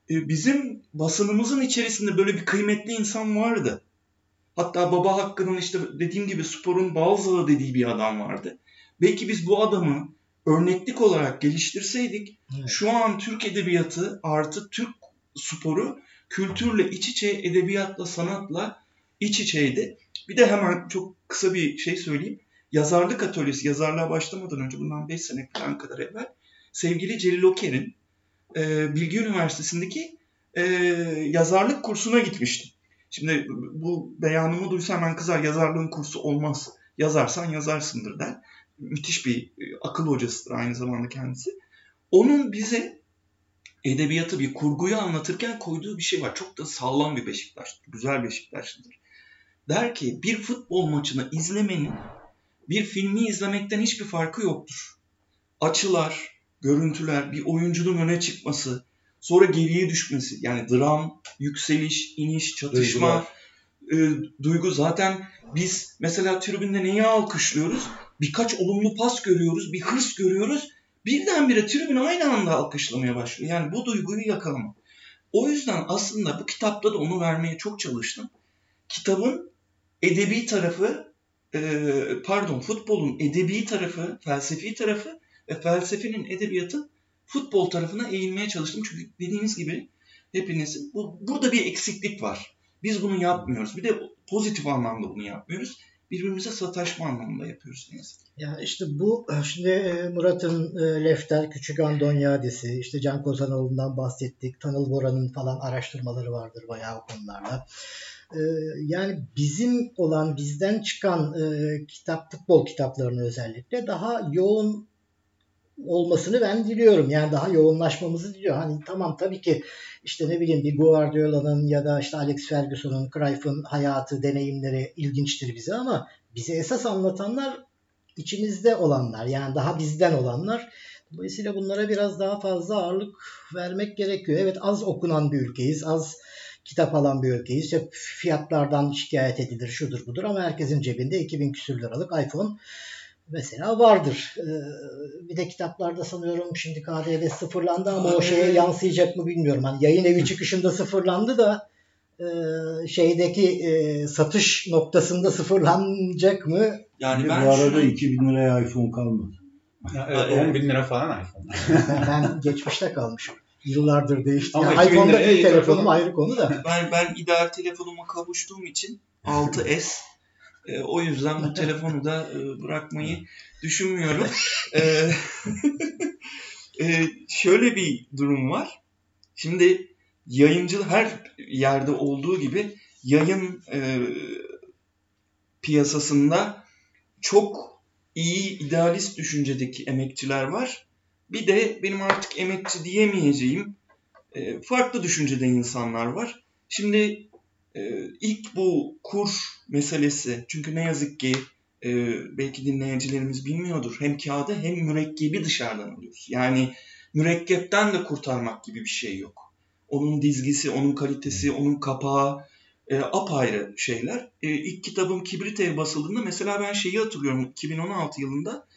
e, bizim basınımızın içerisinde böyle bir kıymetli insan vardı. Hatta Baba Hakkı'nın işte dediğim gibi sporun balzağı dediği bir adam vardı. Belki biz bu adamı örneklik olarak geliştirseydik evet. şu an Türk edebiyatı artı Türk sporu kültürle iç içe, edebiyatla, sanatla iç içeydi. Bir de hemen çok kısa bir şey söyleyeyim. yazarlık atölyesi, yazarlığa başlamadan önce bundan beş sene falan kadar evvel sevgili Celil Oker'in e, Bilgi Üniversitesi'ndeki e, yazarlık kursuna gitmiştim. Şimdi bu beyanımı duysa hemen kızar, yazarlığın kursu olmaz, yazarsan yazarsındır der. Müthiş bir akıl hocasıdır aynı zamanda kendisi. Onun bize edebiyatı, bir kurguyu anlatırken koyduğu bir şey var. Çok da sağlam bir Beşiktaş'tır, güzel Beşiktaş'tır. Der ki bir futbol maçını izlemenin bir filmi izlemekten hiçbir farkı yoktur. Açılar, görüntüler, bir oyuncunun öne çıkması, sonra geriye düşmesi, yani dram, yükseliş, iniş, çatışma, e, duygu. Zaten biz mesela tribünde neyi alkışlıyoruz? Birkaç olumlu pas görüyoruz, bir hırs görüyoruz. Birdenbire tribün aynı anda alkışlamaya başlıyor. Yani bu duyguyu yakalama. O yüzden aslında bu kitapta da onu vermeye çok çalıştım. Kitabın edebi tarafı, e, pardon futbolun edebi tarafı, felsefi tarafı ve felsefenin edebiyatı futbol tarafına eğilmeye çalıştım. Çünkü dediğiniz gibi hepinizin bu, burada bir eksiklik var. Biz bunu yapmıyoruz. Bir de pozitif anlamda bunu yapmıyoruz. Birbirimize sataşma anlamında yapıyoruz neyse. Ya işte bu şimdi Murat'ın Lefter Küçük Andonyadis'i, işte Can Kozanoğlu'ndan bahsettik. Tanıl Bora'nın falan araştırmaları vardır bayağı o konularda. Yani bizim olan, bizden çıkan kitap, futbol kitaplarını özellikle daha yoğun olmasını ben diliyorum. Yani daha yoğunlaşmamızı diliyor. Hani tamam, tabii ki işte ne bileyim bir Guardiola'nın ya da işte Alex Ferguson'un, Cruyff'ın hayatı, deneyimleri ilginçtir bize, ama bize esas anlatanlar içimizde olanlar. Yani daha bizden olanlar. Dolayısıyla bunlara biraz daha fazla ağırlık vermek gerekiyor. Evet, az okunan bir ülkeyiz. Az kitap alan bir ülkeyiz. Hep fiyatlardan şikayet edilir, şudur budur, ama herkesin cebinde iki bin küsür liralık iPhone mesela vardır. Bir de kitaplarda sanıyorum şimdi K D V sıfırlandı ama o şeye yansıyacak mı bilmiyorum. Hani yayın evi çıkışında sıfırlandı da şeydeki satış noktasında sıfırlanacak mı? Yani ben bu arada şunu... iki bin liraya iPhone kalmadı. on bin lira falan iPhone. Ben geçmişte kalmışım. Yıllardır değişti. Yani iPhone'da ilk telefonum ayrı konu da. Ben, ben ideal telefonuma kavuştuğum için altı S. E, o yüzden bu telefonu da e, bırakmayı düşünmüyorum. E, e, şöyle bir durum var. Şimdi yayıncı her yerde olduğu gibi yayın e, piyasasında çok iyi idealist düşüncedeki emekçiler var. Bir de benim artık emekçi diyemeyeceğim e, farklı düşüncede insanlar var. Şimdi Ee, ilk bu kur meselesi, çünkü ne yazık ki e, belki dinleyicilerimiz bilmiyordur, hem kağıdı hem mürekkebi dışarıdan alıyoruz. Yani mürekkepten de kurtarmak gibi bir şey yok. Onun dizgisi, onun kalitesi, onun kapağı e, apayrı şeyler. E, ilk kitabım Kibrit Ev basıldığında mesela ben şeyi hatırlıyorum, iki bin on altı yılında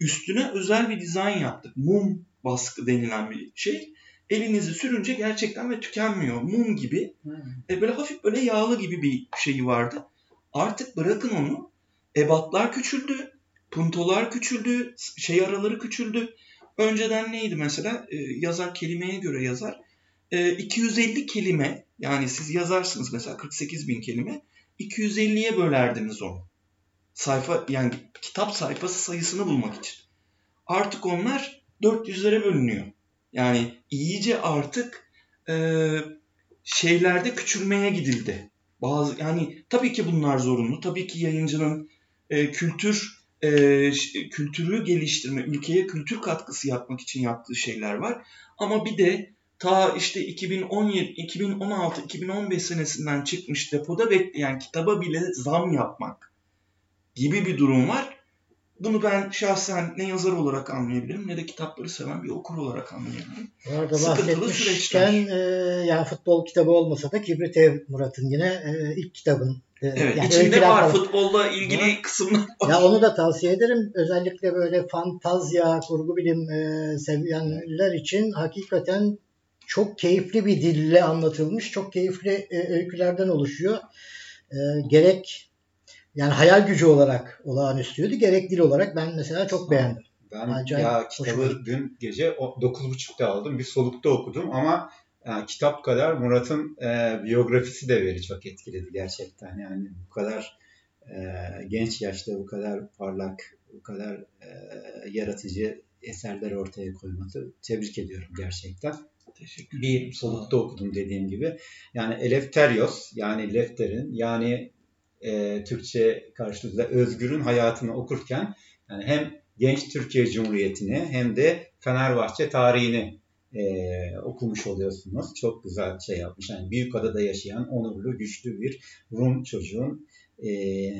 üstüne özel bir dizayn yaptık. Mum baskı denilen bir şey. Elinizi sürünce gerçekten ve tükenmiyor. Mum gibi. Hmm. E böyle hafif böyle yağlı gibi bir şeyi vardı. Artık bırakın onu. Ebatlar küçüldü. Puntolar küçüldü. Şey araları küçüldü. Önceden neydi mesela? E, yazar kelimeye göre yazar. E, iki yüz elli kelime. Yani siz yazarsınız mesela kırk sekiz bin kelime. iki yüz elliye bölerdiniz onu. Sayfa, yani kitap sayfası sayısını bulmak için. Artık onlar dört yüzlere bölünüyor. Yani iyice artık e, şeylerde küçülmeye gidildi. Bazı, yani tabii ki bunlar zorunlu. Tabii ki yayıncının e, kültür e, kültürü geliştirme, ülkeye kültür katkısı yapmak için yaptığı şeyler var. Ama bir de ta işte iki bin on yedi, iki bin on altı, iki bin on beş senesinden çıkmış depoda bekleyen kitaba bile zam yapmak gibi bir durum var. Bunu ben şahsen ne yazar olarak anlayabilirim ne de kitapları seven bir okur olarak anlayabilirim. Orada sıkıntılı süreçten e, yani futbol kitabı olmasa da Kibrit Ev Murat'ın yine e, ilk kitabın. E, evet, yani içinde var falan. Futbolla ilgili ya, kısımlar var. Ya onu da tavsiye ederim. Özellikle böyle fantazya, kurgu bilim e, seviyenler için hakikaten çok keyifli bir dille anlatılmış, çok keyifli e, öykülerden oluşuyor. E, gerek Yani hayal gücü olarak olağanüstüydü. Gerek dil olarak ben mesela çok beğendim. Ben Acayip ya kitabı dün gece dokuz buçukta aldım. Bir solukta okudum ama yani kitap kadar Murat'ın e, biyografisi de beni çok etkiledi gerçekten. Yani bu kadar e, genç yaşta bu kadar parlak, bu kadar yaratıcı eserler ortaya koyması, tebrik ediyorum gerçekten. Teşekkür ederim. Bir solukta okudum dediğim gibi. Yani Elefterios, yani Lefter'in, yani e, Türkçe karşılığında Özgür'ün hayatını okurken yani hem genç Türkiye Cumhuriyeti'ni hem de Fenerbahçe tarihini e, okumuş oluyorsunuz. Çok güzel şey yapmış. Yani Büyükada'da yaşayan onurlu, güçlü bir Rum çocuğun E,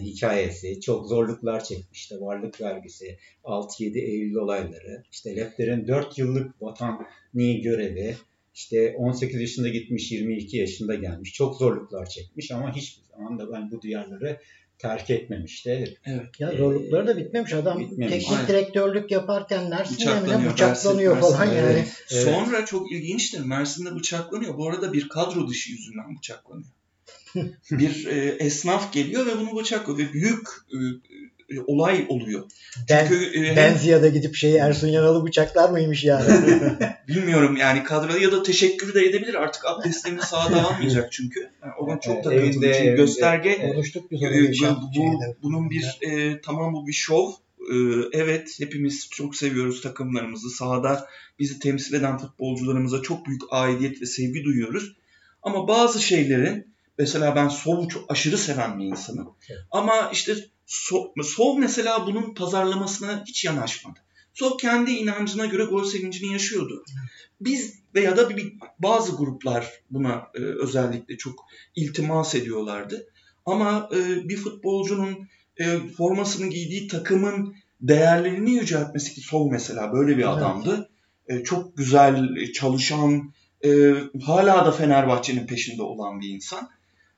hikayesi, çok zorluklar çekmiş, işte varlık vergisi, altı yedi Eylül olayları, işte Lefter'in dört yıllık vatani görevi, işte on sekiz yaşında gitmiş, yirmi iki yaşında gelmiş, çok zorluklar çekmiş ama hiçbir zaman da ben bu duyarları terk etmemişti. Evet. Ya zorlukları da bitmemiş. Adam bitmemiş. Teknik Aynen. direktörlük yaparken Mersin'de bıçaklanıyor, bıçaklanıyor Mersin, falan Mersin'de. Yani. Evet. Sonra çok ilginçtir. Mersin'de bıçaklanıyor. Bu arada bir kadro dışı yüzünden bıçaklanıyor. Bir e, esnaf geliyor ve bunu bıçaklıyor ve büyük e, e, olay oluyor. Ben, Çünkü e, Benzia'da gidip şeyi Ersun Yanal'ı bıçaklar mıymış yani? Bilmiyorum yani, kadroda ya da teşekkür de edebilir artık, abdestini sahada almayacak çünkü. Yani onun çok da evet, evet, evet, gösterge. Evet, konuştuk biz e, bu, bu, bunun bir e, tamam bu bir şov. E, evet, hepimiz çok seviyoruz takımlarımızı. Sahada bizi temsil eden futbolcularımıza çok büyük aidiyet ve sevgi duyuyoruz. Ama bazı şeylerin, mesela ben Sov'u çok aşırı seven bir insanım. Evet. Ama işte Sov, Sov mesela bunun pazarlamasına hiç yanaşmadı. Sov kendi inancına göre gol sevincini yaşıyordu. Evet. Biz veya da bir, bazı gruplar buna e, özellikle çok iltimas ediyorlardı. Ama e, bir futbolcunun e, formasını giydiği takımın değerlerini yüceltmesi, ki Sov mesela böyle bir evet. adamdı. E, çok güzel çalışan, e, hala da Fenerbahçe'nin peşinde olan bir insan.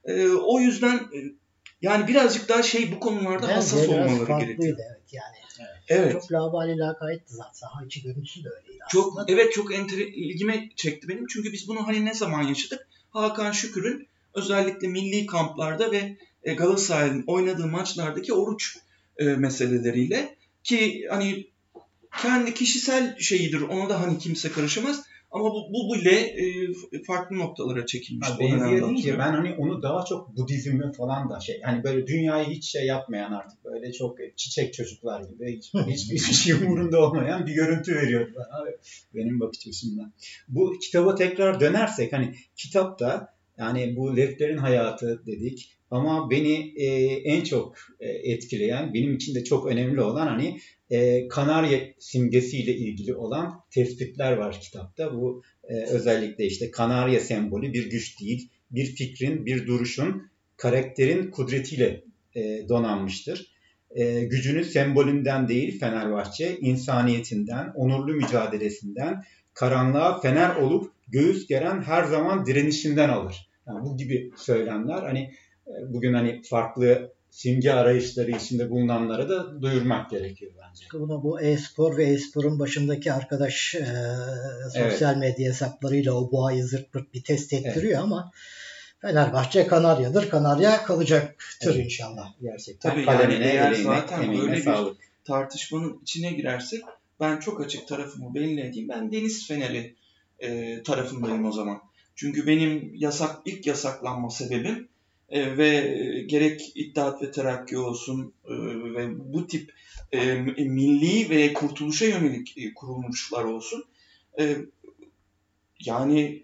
Ee, o yüzden yani birazcık daha şey, bu konularda ben hassas olmaları gerekiyor. Evet, yani. Evet. Evet. Çok labali lakayttı zaten. Saha içi görüntüsü de öyleydi çok, aslında. Evet, çok enteri, ilgime çekti benim. Çünkü biz bunu hani ne zaman yaşadık? Hakan Şükür'ün özellikle milli kamplarda ve Galatasaray'ın oynadığı maçlardaki oruç e, meseleleriyle, ki hani kendi kişisel şeyidir, ona da hani kimse karışamaz. Ama bu, bu bile e, farklı noktalara çekilmişti. Ben, ben hani onu daha çok Budizm'e falan da şey, hani böyle dünyayı hiç şey yapmayan, artık böyle çok çiçek çocuklar gibi hiç, hiçbir şey umurunda olmayan bir görüntü veriyordu bana, benim bakış açımdan. Bu kitaba tekrar dönersek, hani kitapta yani bu Lefter'in hayatı dedik ama beni e, en çok e, etkileyen, benim için de çok önemli olan hani E, Kanarya simgesiyle ilgili olan tespitler var kitapta. Bu e, özellikle işte Kanarya sembolü bir güç değil, bir fikrin, bir duruşun, karakterin kudretiyle e, donanmıştır. E, gücünü sembolünden değil Fenerbahçe, insaniyetinden, onurlu mücadelesinden, karanlığa fener olup göğüs geren her zaman direnişinden alır. Yani bu gibi söylemler hani e, bugün hani farklı simge arayışları içinde bulunanlara da duyurmak gerekiyor bence. Bunu bu e-spor ve e-sporun başındaki arkadaş e, sosyal evet. medya hesaplarıyla o boğayı zırt pırt bir test ettiriyor evet. ama Fenerbahçe Kanarya'dır. Kanarya kalacaktır evet. inşallah. Gerçekten. Tabii kalemine, yani eğer eline, zaten böyle bir sağlık. tartışmanın içine girersek, ben çok açık tarafımı belli edeyim. Ben Deniz Feneri e, tarafındayım o zaman. Çünkü benim yasak ilk yasaklanma sebebim E, ve gerek İttihat ve Terakki olsun e, ve bu tip e, milli ve kurtuluşa yönelik e, kurulmuşlar olsun. E, yani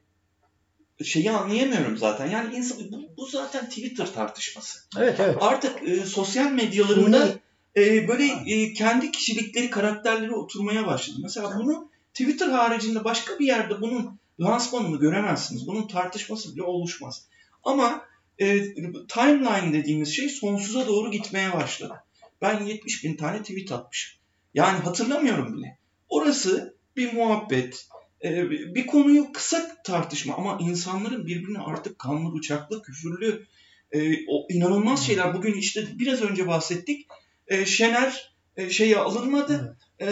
şeyi anlayamıyorum zaten. Yani insan, bu, bu zaten Twitter tartışması. Evet, evet. Artık e, sosyal medyalarında e, böyle e, kendi kişilikleri, karakterleri oturmaya başladı. Mesela bunu Twitter haricinde başka bir yerde bunun lansmanını göremezsiniz. Bunun tartışması bile oluşmaz. Ama E, timeline dediğimiz şey sonsuza doğru gitmeye başladı. Ben yetmiş bin tane tweet atmışım. Yani hatırlamıyorum bile. Orası bir muhabbet, e, bir konuyu kısa tartışma ama insanların birbirine artık kanlı, bıçaklı, küfürlü, e, o inanılmaz şeyler. Bugün işte biraz önce bahsettik. E, Şener e, şeye alınmadı. E,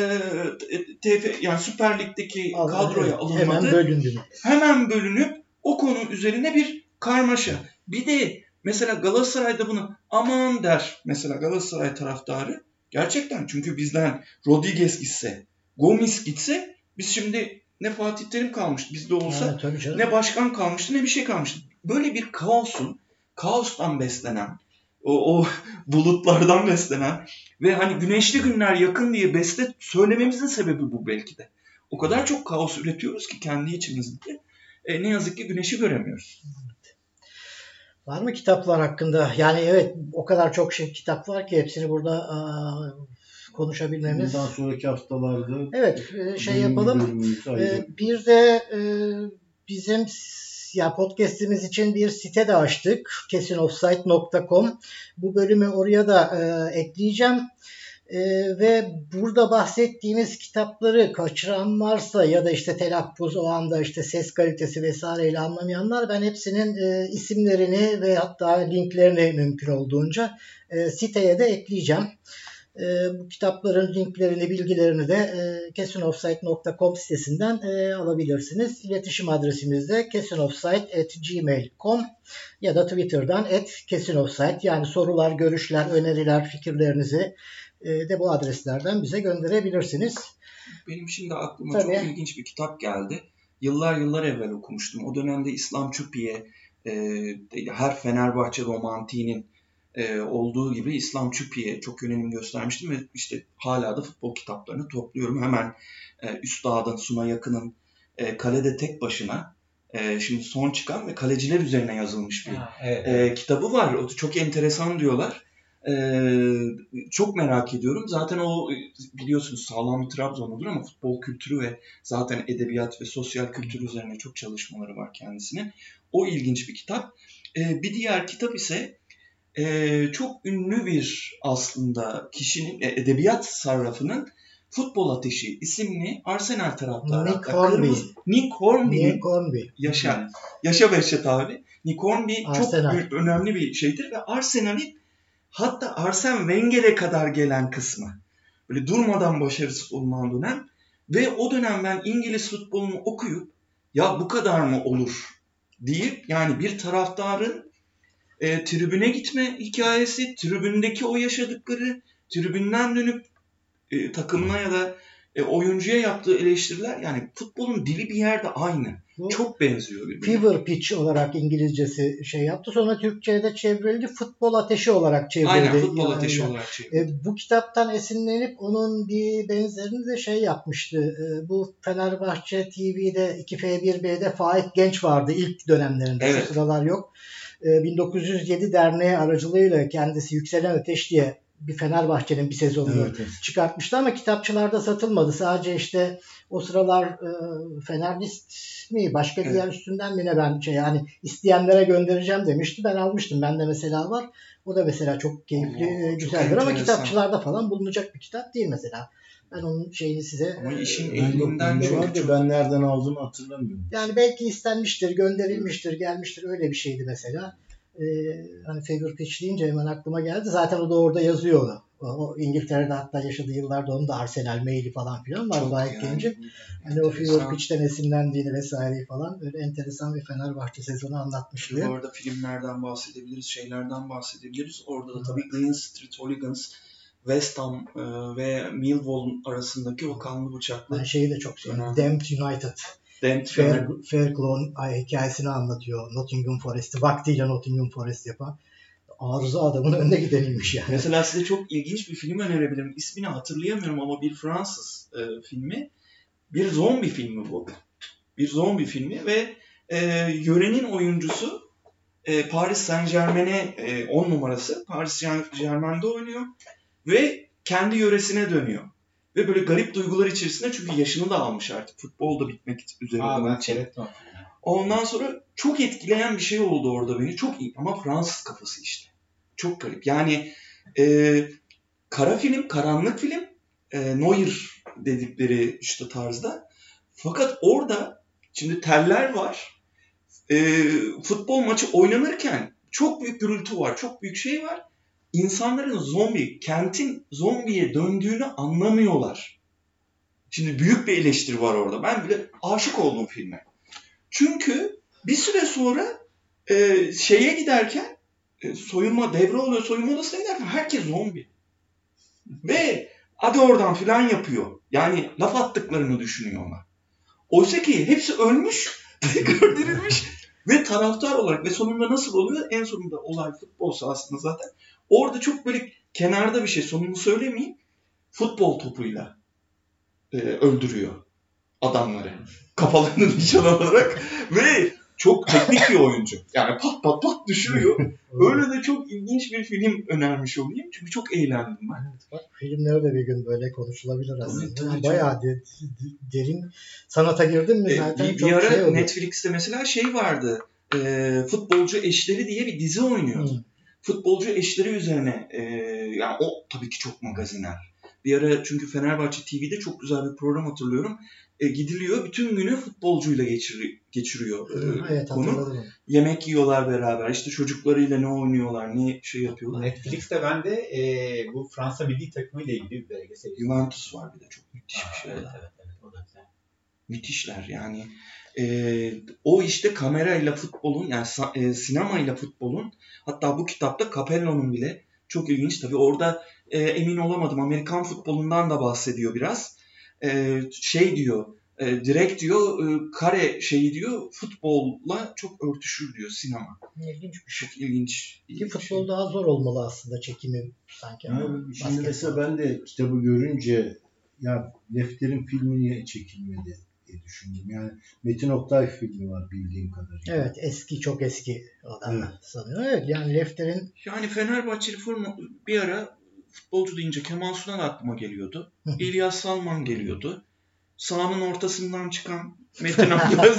T F, yani Süper Lig'deki kadroya alınmadı. Hemen bölündü. Hemen bölünüp o konu üzerine bir karmaşa. Bir de mesela Galatasaray'da bunu aman der mesela Galatasaray taraftarı. Gerçekten, çünkü bizden Rodriguez gitse, Gomis gitse, biz şimdi ne Fatih Terim kalmıştı bizde olsa, yani ne başkan kalmıştı, ne bir şey kalmıştı. Böyle bir kaosun, kaostan beslenen o, o bulutlardan beslenen ve hani güneşli günler yakın diye beste söylememizin sebebi bu belki de. O kadar çok kaos üretiyoruz ki kendi içimizde. E, ne yazık ki güneşi göremiyoruz. Evet. Var mı kitaplar hakkında? Yani evet, o kadar çok şey, kitap var ki hepsini burada aa, konuşabilmemiz. Bundan sonraki haftalarda. Evet, şey yapalım. Bir de e, bizim ya podcast'imiz için bir site de açtık. kesin ofsayt nokta com. Bu bölümü oraya da e, ekleyeceğim. Ee, ve burada bahsettiğimiz kitapları kaçıran varsa ya da işte telaffuz, o anda işte ses kalitesi vesaireyle anlamayanlar, ben hepsinin e, isimlerini ve hatta linklerini mümkün olduğunca e, siteye de ekleyeceğim. E, bu kitapların linklerini, bilgilerini de e, kesin ofsayt nokta com sitesinden e, alabilirsiniz. İletişim adresimiz de kesin ofsayt at gmail nokta com ya da Twitter'dan at kesin ofsayt. Yani sorular, görüşler, öneriler, fikirlerinizi de bu adreslerden bize gönderebilirsiniz. Benim şimdi aklıma Tabii. çok ilginç bir kitap geldi. Yıllar yıllar evvel okumuştum. O dönemde İslam Çupi'ye e, her Fenerbahçe romantiğinin e, olduğu gibi İslam Çupi'ye çok önem göstermiştim ve işte hala da futbol kitaplarını topluyorum. Hemen e, Üstad'ın, Suna Yakın'ın e, Kalede Tek Başına, e, şimdi son çıkan ve kaleciler üzerine yazılmış bir ha, evet, evet. E, kitabı var. O çok enteresan diyorlar. Ee, çok merak ediyorum. Zaten o biliyorsunuz sağlam Trabzonludur ama futbol kültürü ve zaten edebiyat ve sosyal kültür üzerine çok çalışmaları var kendisine. O ilginç bir kitap. Ee, bir diğer kitap ise e, çok ünlü bir aslında kişinin, edebiyat sarrafının Futbol Ateşi isimli Arsenal taraftarı. Nick Hornby. Nick Hornby'nin Hornby. Yaşa. Yaşa Behçet abi. Nick Hornby Arsenal. Çok büyük, önemli bir şeydir ve Arsenal'in hatta Arsene Wenger'e kadar gelen kısmı. Böyle durmadan başarısız olan dönem. Ve o dönem ben İngiliz futbolunu okuyup ya bu kadar mı olur deyip, yani bir taraftarın e, tribüne gitme hikayesi, tribündeki o yaşadıkları, tribünden dönüp e, takımına ya da e, oyuncuya yaptığı eleştiriler, yani futbolun dili bir yerde aynı. Bu çok benziyor birbirine. Fever Pitch olarak İngilizcesi şey yaptı. Sonra Türkçe'ye de çevrildi. Futbol Ateşi olarak çevrildi. Aynen, Futbol yani Ateşi yani. olarak çevrildi. E, bu kitaptan esinlenip onun bir benzerini de şey yapmıştı. E, bu Fenerbahçe T V'de iki F bir B'de Faik Genç vardı ilk dönemlerinde. Evet. Sıralar yok. E, bin dokuz yüz yedi derneği aracılığıyla kendisi Yükselen Ateş diye bir Fenerbahçe'nin bir sezonunu evet, evet. çıkartmıştı ama kitapçılarda satılmadı. Sadece işte o sıralar e, Fenerlist mi başka evet. bir yer üstünden mi ne, ben şey yani isteyenlere göndereceğim demişti. Ben almıştım. Bende mesela var. O da mesela çok keyifli, Oo, güzeldir çok ama enteresan. Kitapçılarda falan bulunacak bir kitap değil mesela. Ben onun şeyini size... Ama işin elimden çok çok... Ben nereden aldığımı hatırlamıyorum. Yani belki istenmiştir, gönderilmiştir, gelmiştir. Öyle bir şeydi mesela. Ee, hani Fever Pitch deyince hemen aklıma geldi. Zaten o da orada yazıyor. O, o İngiltere'de hatta yaşadığı yıllarda onun da Arsenal maili falan filan var. Bayek yani. Genci. Hani o Fever Pitch'ten esinlendiğini vesaire falan. Böyle enteresan bir Fenerbahçe sezonu anlatmıştı. Yani orada filmlerden bahsedebiliriz, şeylerden bahsedebiliriz. Orada da tabii evet. Green Street Hooligans, West Ham ve Millwall arasındaki o kanlı bıçaklı. Ben şeyi de çok seviyorum. Damned United. Fair, Fair Clone hikayesini anlatıyor. Nottingham Forest'i, vaktiyle Nottingham Forest yapan arıza adamın önüne gidenilmiş yani. Mesela size çok ilginç bir film önerebilirim. İsmini hatırlayamıyorum ama bir Fransız e, filmi. Bir zombi filmi bu. Bir zombi filmi ve e, yörenin oyuncusu e, Paris Saint-Germain'e on e, numarası. Paris Saint-Germain'de oynuyor ve kendi yöresine dönüyor. Ve böyle garip duygular içerisinde, çünkü yaşını da almış artık. Futbol da bitmek üzere. Aa, ben şey. evet, Ondan sonra çok etkileyen bir şey oldu orada beni. Çok iyi ama Fransız kafası işte. Çok garip. Yani e, kara film, karanlık film, e, Noir dedikleri işte tarzda. Fakat orada şimdi teller var. E, futbol maçı oynanırken çok büyük gürültü var, çok büyük şey var. İnsanların zombi, kentin zombiye döndüğünü anlamıyorlar. Şimdi büyük bir eleştiri var orada. Ben bile aşık oldum filme. Çünkü bir süre sonra e, şeye giderken, e, soyunma, devre oluyor, soyunma odasına giderken herkes zombi. Ve hadi oradan filan yapıyor. Yani laf attıklarını düşünüyor ona. Oysa ki hepsi ölmüş, tekrar dirilmiş ve taraftar olarak. Ve sonunda nasıl oluyor? En sonunda olay futbolsa aslında zaten Orada çok böyle kenarda bir şey, sonunu söylemeyeyim. Futbol topuyla e, öldürüyor adamları. Kafalarını nişan alarak ve çok teknik bir oyuncu. Yani pat pat pat düşürüyor. Böyle de çok ilginç bir film önermiş olayım. Çünkü çok eğlendim ben. Evet, bak filmler de bir gün böyle konuşulabilir aslında. Evet, bayağı de, derin sanata girdin mi zaten e, bir, çok bir ara şey oldu. Netflix'te mesela şey vardı. E, Futbolcu Eşleri diye bir dizi oynuyordu. Hı. Futbolcu eşleri üzerine e, yani o tabii ki çok magaziner. Bir ara çünkü Fenerbahçe T V'de çok güzel bir program hatırlıyorum. E, gidiliyor. Bütün günü futbolcuyla geçir, geçiriyor. E, evet, konu. Yemek yiyorlar beraber. İşte çocuklarıyla ne oynuyorlar, ne şey yapıyorlar. Netflix'te ben de e, bu Fransa milli takımıyla ilgili bir belgesel. Juventus var bir de. Çok müthiş Aa, bir şey. Evet, evet, evet. O da güzel. Müthişler yani. E, o işte kamerayla futbolun, yani e, sinemayla futbolun, hatta bu kitapta Capello'nun bile çok ilginç. Tabii orada e, emin olamadım. Amerikan futbolundan da bahsediyor biraz. E, şey diyor, e, direkt diyor, e, kare şeyi diyor, futbolla çok örtüşür diyor sinema. İlginç bir şey. Çok ilginç. ilginç futbol şey. Daha zor olmalı aslında çekimi sanki. Ha, şimdi basketbol. Mesela ben de kitabı görünce ya Lefter'in filmi niye çekilmedi diye düşündüm. Yani Metin Oktay filmi var bildiğim kadarıyla. Evet, eski, çok eski adam evet. Sanıyorum. Evet, yani Lefter'in... Yani Fenerbahçeli forma bir ara futbolcu deyince Kemal Sunal aklıma geliyordu. İlyas Salman geliyordu. Sahanın ortasından çıkan Metin Oktay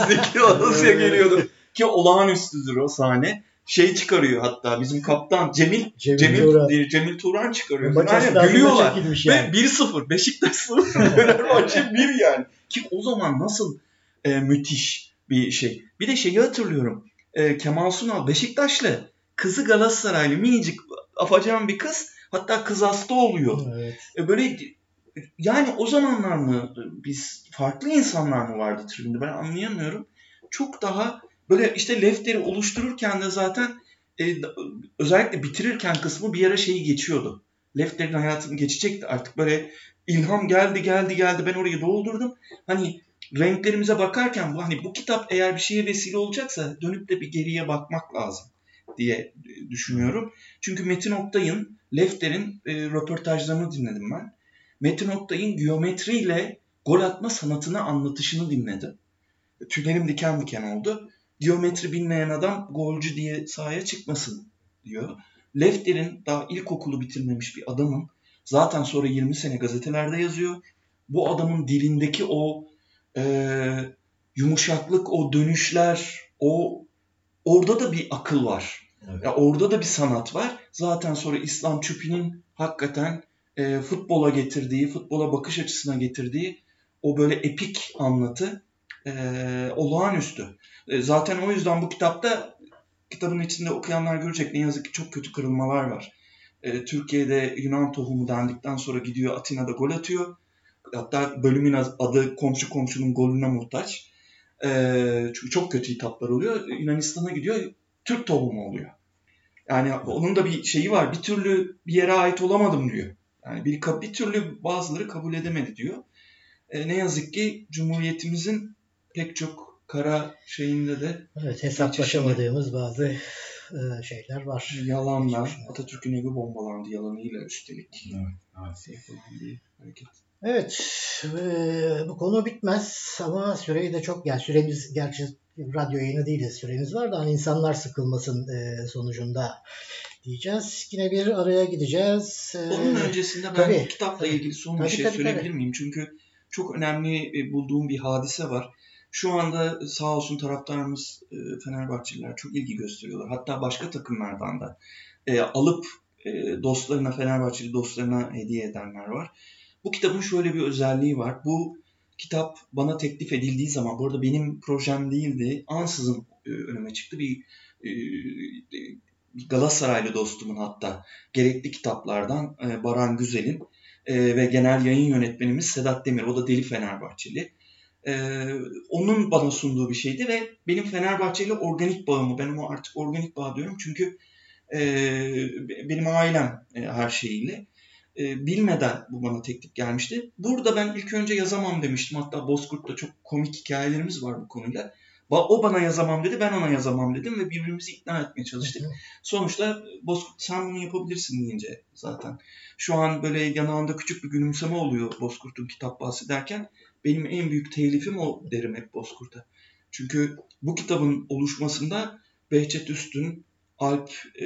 Alasya geliyordu. Ki olağanüstüdür o sahne. Şey çıkarıyor hatta bizim kaptan Cemil Cemil Cemil Turan, Cemil Turan çıkarıyor. Yani gülüyorlar. Yani. Ve bir sıfır Beşiktaş sıfır Fenerbahçe bir yani. Ki o zaman nasıl e, müthiş bir şey. Bir de şeyi hatırlıyorum. E, Kemal Sunal Beşiktaşlı, kızı Galatasaraylı, minicik afacan bir kız. Hatta kız hasta oluyor. Evet. E, böyle yani o zamanlar mı biz farklı insanlar mı vardı tribünde? Ben anlayamıyorum. Çok daha böyle işte Lefter'i oluştururken de zaten e, özellikle bitirirken kısmı bir ara şeyi geçiyordu. Lefter'in hayatını geçecekti artık böyle ilham geldi geldi geldi ben orayı doldurdum. Hani renklerimize bakarken bu hani bu kitap eğer bir şeye vesile olacaksa dönüp de bir geriye bakmak lazım diye düşünüyorum. Çünkü Metin Oktay'ın, Lefter'in e, röportajlarını dinledim ben. Metin Oktay'ın geometriyle gol atma sanatını anlatışını dinledim. Tüylerim diken diken oldu. Geometri bilmeyen adam golcü diye sahaya çıkmasın diyor. Lefter'in daha ilkokulu bitirmemiş bir adamın zaten sonra yirmi sene gazetelerde yazıyor. Bu adamın dilindeki o e, yumuşaklık, o dönüşler, o orada da bir akıl var. Evet. Ya orada da bir sanat var. Zaten sonra İslam Çupi'nin hakikaten e, futbola getirdiği, futbola bakış açısına getirdiği o böyle epik anlatı e, olağanüstü. Zaten o yüzden bu kitapta, kitabın içinde okuyanlar görecek, ne yazık ki çok kötü kırılmalar var. E, Türkiye'de Yunan tohumu dendikten sonra gidiyor Atina'da gol atıyor. Hatta bölümün adı Komşu Komşunun Golüne Muhtaç. E, çünkü çok kötü hitaplar oluyor. Yunanistan'a gidiyor, Türk tohumu oluyor. Yani onun da bir şeyi var, bir türlü bir yere ait olamadım diyor. Yani bir, bir türlü bazıları kabul edemedi diyor. E, ne yazık ki Cumhuriyetimizin pek çok kara şeyinde de evet, hesaplaşamadığımız bazı e, şeyler var. Yalanlar. Atatürk'ün evi bombalandı yalanıyla üstelik. Evet. Hareket. Evet. E, bu konu bitmez ama süreyi de çok, yani süremiz gerçi radyo yayını değil de süremiz var da hani insanlar sıkılmasın e, sonucunda diyeceğiz. Yine bir araya gideceğiz. E, Onun öncesinde ben tabii, kitapla tabii, ilgili son tabii, bir şey tabii, söyleyebilir tabii. miyim? Çünkü çok önemli bulduğum bir hadise var. Şu anda sağ olsun taraftarımız Fenerbahçeliler çok ilgi gösteriyorlar. Hatta başka takımlardan da e, alıp e, dostlarına, Fenerbahçeli dostlarına hediye edenler var. Bu kitabın şöyle bir özelliği var. Bu kitap bana teklif edildiği zaman, bu arada benim projem değildi, ansızın e, önüme çıktı. Bir e, Galatasaraylı dostumun hatta gerekli kitaplardan e, Baran Güzel'in e, ve genel yayın yönetmenimiz Sedat Demir, o da deli Fenerbahçeli. Ee, onun bana sunduğu bir şeydi ve benim Fenerbahçe ile organik bağımı, ben onu artık organik bağ diyorum çünkü e, benim ailem e, her şeyiyle e, bilmeden bu bana teklif gelmişti. Burada ben ilk önce yazamam demiştim, hatta Bozkurt'ta çok komik hikayelerimiz var bu konuyla. O bana yazamam dedi, ben ona yazamam dedim ve birbirimizi ikna etmeye çalıştık. Hı hı. Sonuçta Bozkurt sen bunu yapabilirsin deyince zaten. Şu an böyle yanağında küçük bir gülümseme oluyor Bozkurt'un kitap bahsederken. Benim en büyük telifim o derim hep Bozkurt'a. Çünkü bu kitabın oluşmasında Behçet Üstün, Alp, e,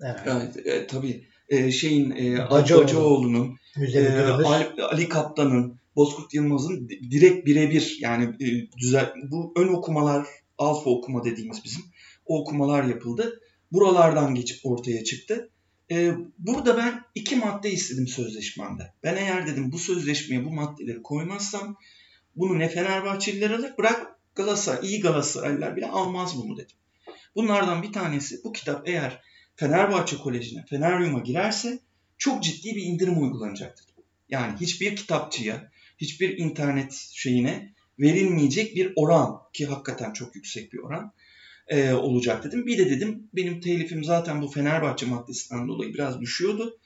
evet. e, e, tabii e, şeyin e, Acı Acıoğlu'nun, e, Alp, Ali Kaptan'ın, Bozkurt Yılmaz'ın direkt birebir yani e, düzel, bu ön okumalar, alfa okuma dediğimiz bizim o okumalar yapıldı. Buralardan geçip ortaya çıktı. E, burada ben iki madde istedim sözleşmemde. Ben eğer dedim bu sözleşmeye bu maddeleri koymazsam bunu ne Fenerbahçeliler alır, bırak Galatasaray, iyi Galatasaraylılar bile almaz bunu dedim. Bunlardan bir tanesi bu kitap eğer Fenerbahçe Koleji'ne, Feneryum'a girerse çok ciddi bir indirim uygulanacaktır. Yani hiçbir kitapçıya, hiçbir internet şeyine verilmeyecek bir oran ki hakikaten çok yüksek bir oran e, olacak dedim. Bir de dedim benim telifim zaten bu Fenerbahçe maddesinden dolayı biraz düşüyordu.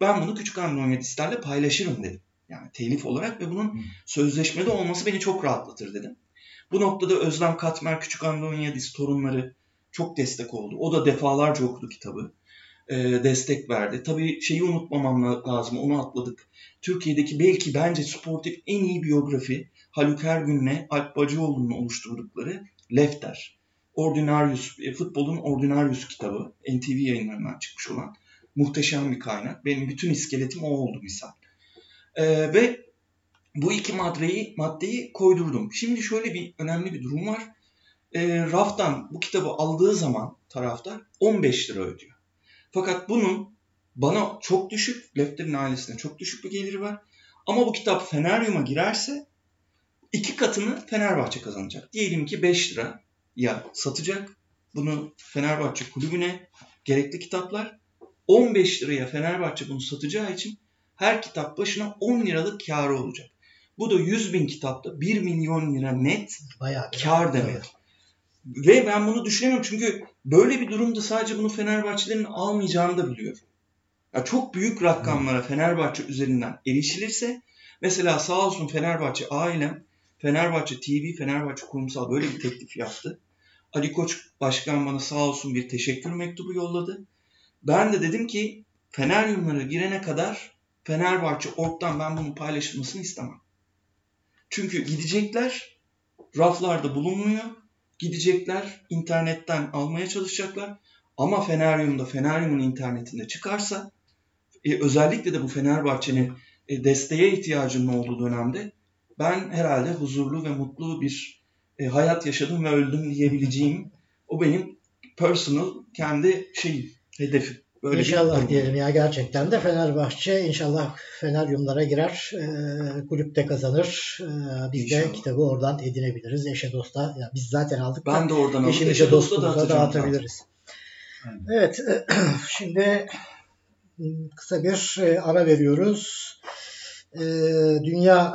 Ben bunu Küçük Andonyadislerle paylaşırım dedim. Yani telif olarak ve bunun hmm. sözleşmede olması beni çok rahatlatır dedim. Bu noktada Özlem Katmer Küçük Andonyadis torunları çok destek oldu. O da defalarca okudu kitabı. E, destek verdi. Tabii şeyi unutmamam lazım. Onu atladık. Türkiye'deki belki bence sportif en iyi biyografi Haluk Ergün'le Alp Bacıoğlu'nun oluşturdukları Lefter. Ordinarius, e, futbolun Ordinarius kitabı. N T V yayınlarından çıkmış olan. Muhteşem bir kaynak. Benim bütün iskeletim o oldu misal. Ee, ve bu iki maddeyi, maddeyi koydurdum. Şimdi şöyle bir önemli bir durum var. Ee, raftan bu kitabı aldığı zaman taraftar on beş lira ödüyor. Fakat bunun bana çok düşük, Lefter'in ailesine çok düşük bir geliri var. Ama bu kitap Feneryum'a girerse iki katını Fenerbahçe kazanacak. Diyelim ki beş liraya satacak. Bunu Fenerbahçe kulübüne gerekli kitaplar. on beş liraya Fenerbahçe bunu satacağı için her kitap başına on liralık kârı olacak. Bu da yüz bin kitapta bir milyon lira net bayağı kâr demek. Evet. Ve ben bunu düşünemiyorum çünkü böyle bir durumda sadece bunu Fenerbahçelerin almayacağını da biliyorum. Ya çok büyük rakamlara hmm. Fenerbahçe üzerinden erişilirse mesela sağ olsun Fenerbahçe ailem, Fenerbahçe T V, Fenerbahçe kurumsal böyle bir teklif yaptı. Ali Koç başkan bana sağ olsun bir teşekkür mektubu yolladı. Ben de dedim ki Feneryumlara girene kadar Fenerbahçe ortadan ben bunun paylaşılmasını istemem. Çünkü gidecekler, raflarda bulunmuyor, gidecekler, internetten almaya çalışacaklar. Ama Feneryum'da, Feneryum'un internetinde çıkarsa, e, özellikle de bu Fenerbahçe'nin e, desteğe ihtiyacının olduğu dönemde ben herhalde huzurlu ve mutlu bir e, hayat yaşadım ve öldüm diyebileceğim. O benim personal, kendi şeyim, hedefim. Böyle inşallah diyelim ya gerçekten de Fenerbahçe inşallah Feneryumlara girer, e, kulüpte kazanır, e, biz inşallah. De kitabı oradan edinebiliriz. Eşe dosta, ya biz zaten aldık ben de oradan eşe, eşe dostumuza dağıtabiliriz. Evet, e, şimdi kısa bir ara veriyoruz. E, dünya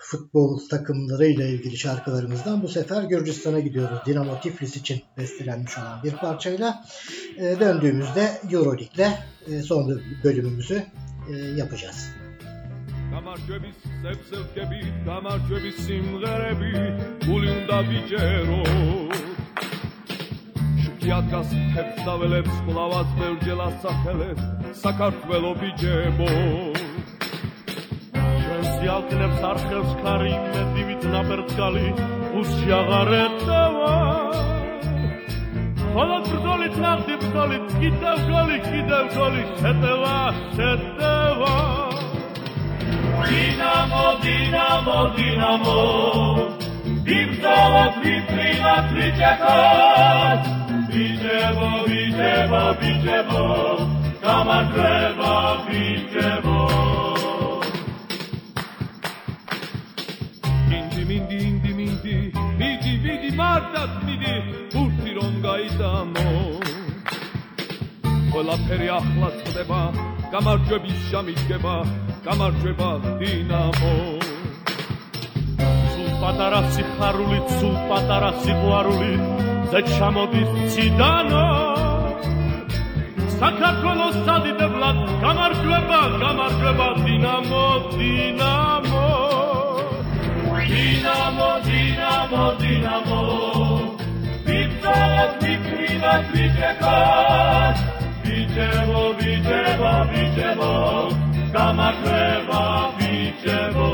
futbol takımlarıyla ilgili şarkılarımızdan bu sefer Gürcistan'a gidiyoruz. Dinamo Tiflis için bestelenmiş olan bir parçayla e, döndüğümüzde Euroleague'le e, son bölümümüzü e, yapacağız. Sialknebs arkhevs karim me divit nabertkali uschi agaretava Khala brdoli tnagdi brdoli kidav goli kidav goli seteva seteva Dinamo Dinamo Dinamo Dimdovat vitrina tricekat Vicevo vicevo vicevo Kamareva vicevo Mindi indi mindi, midi midi mardas midi, urti rongaidamo. Kola peri ahlatsdeba, gamarjebis shamidgeba, gamarjeba dinamo. Zul patara sikharulit, zul patara sigvarulit, zet shamodis tsidano. Sakartvelos sadidevlat, gamarjeba, gamarjeba dinamo, dinamo. Dinamo, Dinamo, Dinamo. Dikkat, dikkat, dikkat. Bitevo, bitevo, bitevo. Kamakleva, bitevo.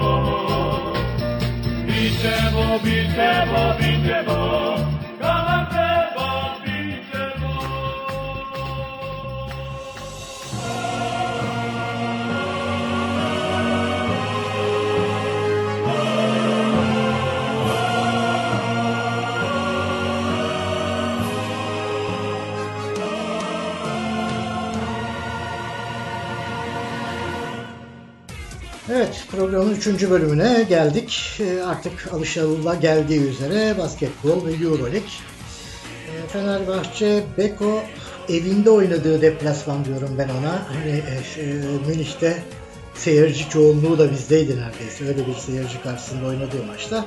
Bitevo, bitevo, bitevo. Evet, programın üçüncü bölümüne geldik. Artık alışıla geldiği üzere basketbol ve Euroleague. Fenerbahçe, Beko evinde oynadığı deplasman diyorum ben ona. Hani Münih'te seyirci çoğunluğu da bizdeydi neredeyse. Öyle bir seyirci karşısında oynadığı maçta.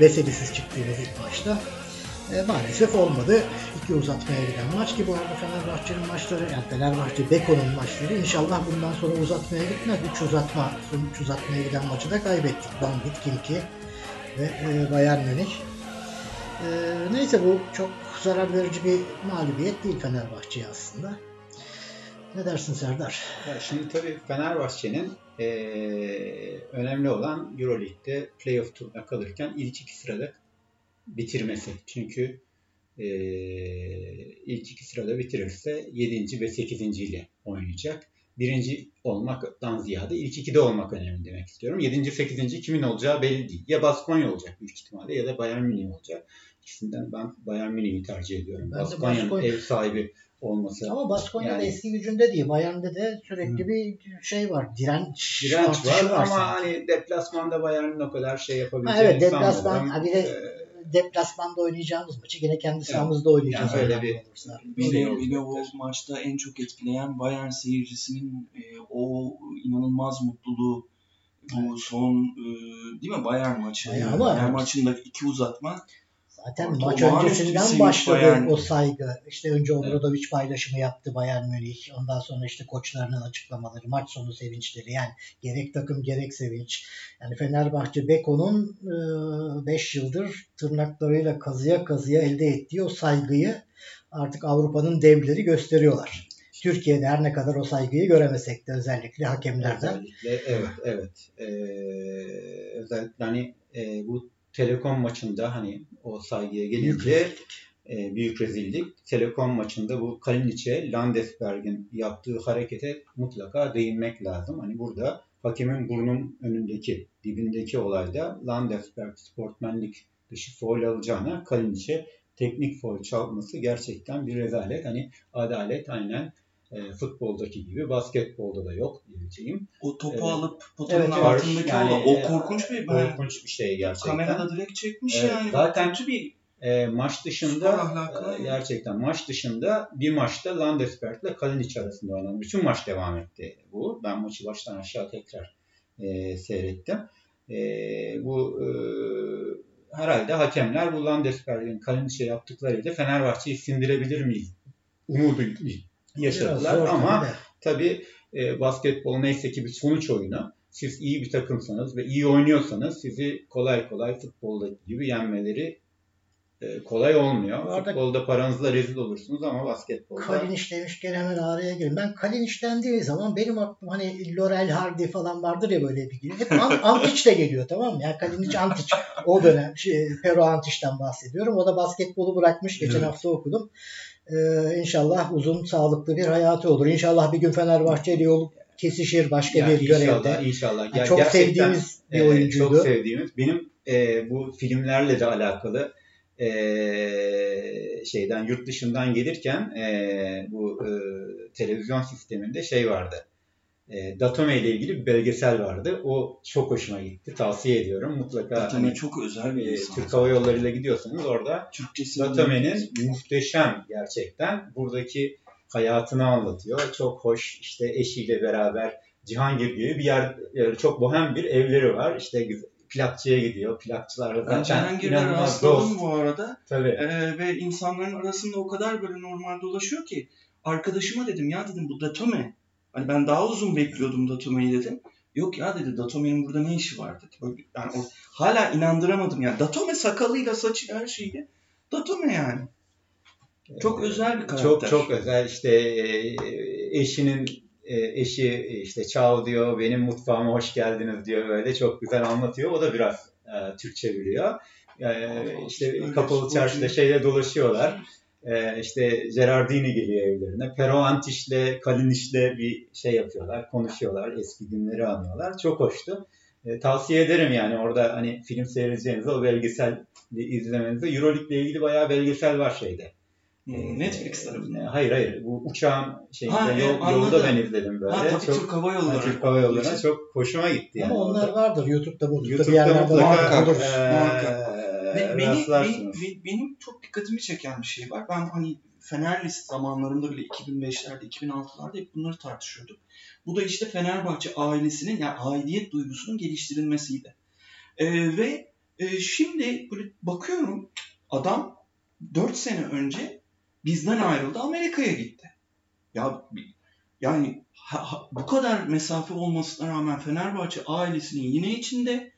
Veselisiz çıktığımız ilk maçta. Maalesef olmadı. İki uzatmaya giden maç ki bu arada Fenerbahçe'nin maçları, yani Fenerbahçe Beko'nun maçları inşallah bundan sonra uzatmaya gitmez. Üç uzatma, son üç uzatmaya giden maçı da kaybettik. Bangit, Kimki ve Bayern Münih. Neyse bu çok zarar verici bir mağlubiyet değil Fenerbahçe'ye aslında. Ne dersin Serdar? Ya şimdi tabii Fenerbahçe'nin ee, önemli olan Euroleague'de playoff turuna kalırken ilk iki sırada bitirmesi. Çünkü e, ilk iki sırada bitirirse yedinci ve sekizinci ile oynayacak. Birinci olmaktan ziyade ilk ikide olmak önemli demek istiyorum. Yedinci, sekizinci kimin olacağı belli değil. Ya Baskonya olacak büyük ihtimalle ya da Bayern Münih olacak. İkisinden ben Bayern Münih'i tercih ediyorum. Baskonya'nın Baskonya... ev sahibi olması. Ama Baskonya'da yani... eski gücünde değil. Bayern'de de sürekli Hı. bir şey var. Direnç, Direnç var, var ama sanki. Hani deplasmanda Bayern'in o kadar şey yapabileceğini evet, sanmıyorum. Evet deplasman. Deplasmanda oynayacağımız maçı yine kendi sahamızda oynayacağız. Yani öyle bir, bir de, bir de o maçta en çok etkileyen Bayern seyircisinin e, o inanılmaz mutluluğu bu son e, değil mi Bayern maçı? Bayağı yani. Bayern maçında iki uzatma. Zaten orta maç öncesinden başladı Bayern. O saygı. İşte önce Obradović evet. paylaşımı yaptı Bayern Münih. Ondan sonra işte koçlarının açıklamaları, maç sonu sevinçleri. Yani gerek takım gerek sevinç. Yani Fenerbahçe Beko'nun beş yıldır tırnaklarıyla kazıya kazıya elde ettiği o saygıyı artık Avrupa'nın devleri gösteriyorlar. Türkiye'de her ne kadar o saygıyı göremesek de özellikle hakemlerden. Özellikle, evet, evet. Ee, özellikle hani e, bu Telekom maçında hani o saygıya gelince e, büyük rezillik. Telekom maçında bu Kaliniç'e Landesberg'in yaptığı harekete mutlaka değinmek lazım. Hani burada hakemin burnun önündeki, dibindeki olayda Landesberg sportmenlik dışı faul alacağına Kaliniç'e teknik faul çalması gerçekten bir rezalet. Hani adalet aynen E, futboldaki gibi basketbolda da yok diyeceğim. O topu evet. alıp potanın evet, altındaki yani, o korkunç bir korkunç bir şey gerçekten. Kamerada direkt çekmiş evet, yani. Zaten bir e, maç dışında e, gerçekten maç dışında bir maçta Landesberg ile Kalinic arasında oynanan bütün maç devam etti bu. Ben maçı baştan aşağı tekrar e, seyrettim. E, bu e, herhalde hakemler bu Landesberg'in Kalinic'e yaptıklarıyla Fenerbahçe'yi sindirebilir miyiz? Umudu yaşadılar ama tabii e, basketbol neyse ki bir sonuç oyunu. Siz iyi bir takımsanız ve iyi oynuyorsanız sizi kolay kolay futboldaki gibi yenmeleri e, kolay olmuyor. Futbolda paranızla rezil olursunuz ama basketbolda... Kalinic demişken hemen araya girin. Ben Kalinic dendiği zaman benim aklım hani Laurel Hardy falan vardır ya böyle bir gibi. Hep Antić de geliyor tamam mı? Yani Kalinic Antić. O dönem şey, Pero Antić'ten bahsediyorum. O da basketbolu bırakmış. Geçen evet. hafta okudum. Ee, inşallah uzun, sağlıklı bir hayatı olur. İnşallah bir gün Fenerbahçe'yle yol kesişir başka yani bir inşallah, görevde. İnşallah. Yani çok sevdiğimiz bir oyuncuydu. Çok sevdiğimiz. Benim e, bu filmlerle de alakalı e, şeyden yurt dışından gelirken e, bu e, televizyon sisteminde şey vardı. E, Datome ile ilgili bir belgesel vardı. O çok hoşuma gitti. Tavsiye ediyorum. Mutlaka Datome çok özel bir insan. Türk Hava Yolları ile gidiyorsanız orada Datome'nin muhteşem gerçekten buradaki hayatını anlatıyor. Çok hoş. İşte eşiyle beraber Cihangir gibi bir yer, çok bohem bir evleri var. İşte plakçıya gidiyor. Plakçılarla zaten Cihangir'le rastladım bu arada. Tabii. Ee, ve insanların arasında o kadar böyle normal dolaşıyor ki arkadaşıma dedim ya dedim bu Datome. Hani ben daha uzun bekliyordum Datome'yi dedim. Yok ya dedi, Datome'nin burada ne işi var dedi. Böyle, yani o, hala inandıramadım yani. Datome sakalıyla, saçı, her şeyi. Datome yani. Çok ee, özel bir karakter. Çok çok özel. İşte eşinin eşi işte çao diyor, benim mutfağıma hoş geldiniz diyor, böyle çok güzel anlatıyor. O da biraz e, Türkçe biliyor. E, işte kapalı çarşıda şeyle dolaşıyorlar. E, işte Gerardini geliyor evlerine. Pero Antiş'le, Kaliniş'le bir şey yapıyorlar, konuşuyorlar, eski günleri anlıyorlar. Çok hoştu. E, tavsiye ederim yani, orada hani film seyredeceğinize o belgesel izlemenize. Euroleague'le ilgili bayağı belgesel var şeyde. Netflix tarafında. Hayır hayır. Bu uçağın şeyinde ha, yol, yolda ben izledim böyle. Ha, tabii çok, Türk Hava Yolları. Türk Hava Yolları'na çok hoşuma gitti. Yani. Ama onlar orada vardır. YouTube'da buluruz. YouTube'da mutlaka buluruz. Ee, beni, beni, benim çok dikkatimi çeken bir şey var. Ben hani Fenerlist zamanlarında bile iki bin beşlerde, iki bin altılarda hep bunları tartışıyorduk. Bu da işte Fenerbahçe ailesinin, yani aidiyet duygusunun geliştirilmesiydi. Ee, ve e, şimdi böyle bakıyorum, adam dört sene önce bizden ayrıldı, Amerika'ya gitti. Ya yani ha, ha, bu kadar mesafe olmasına rağmen Fenerbahçe ailesinin yine içinde,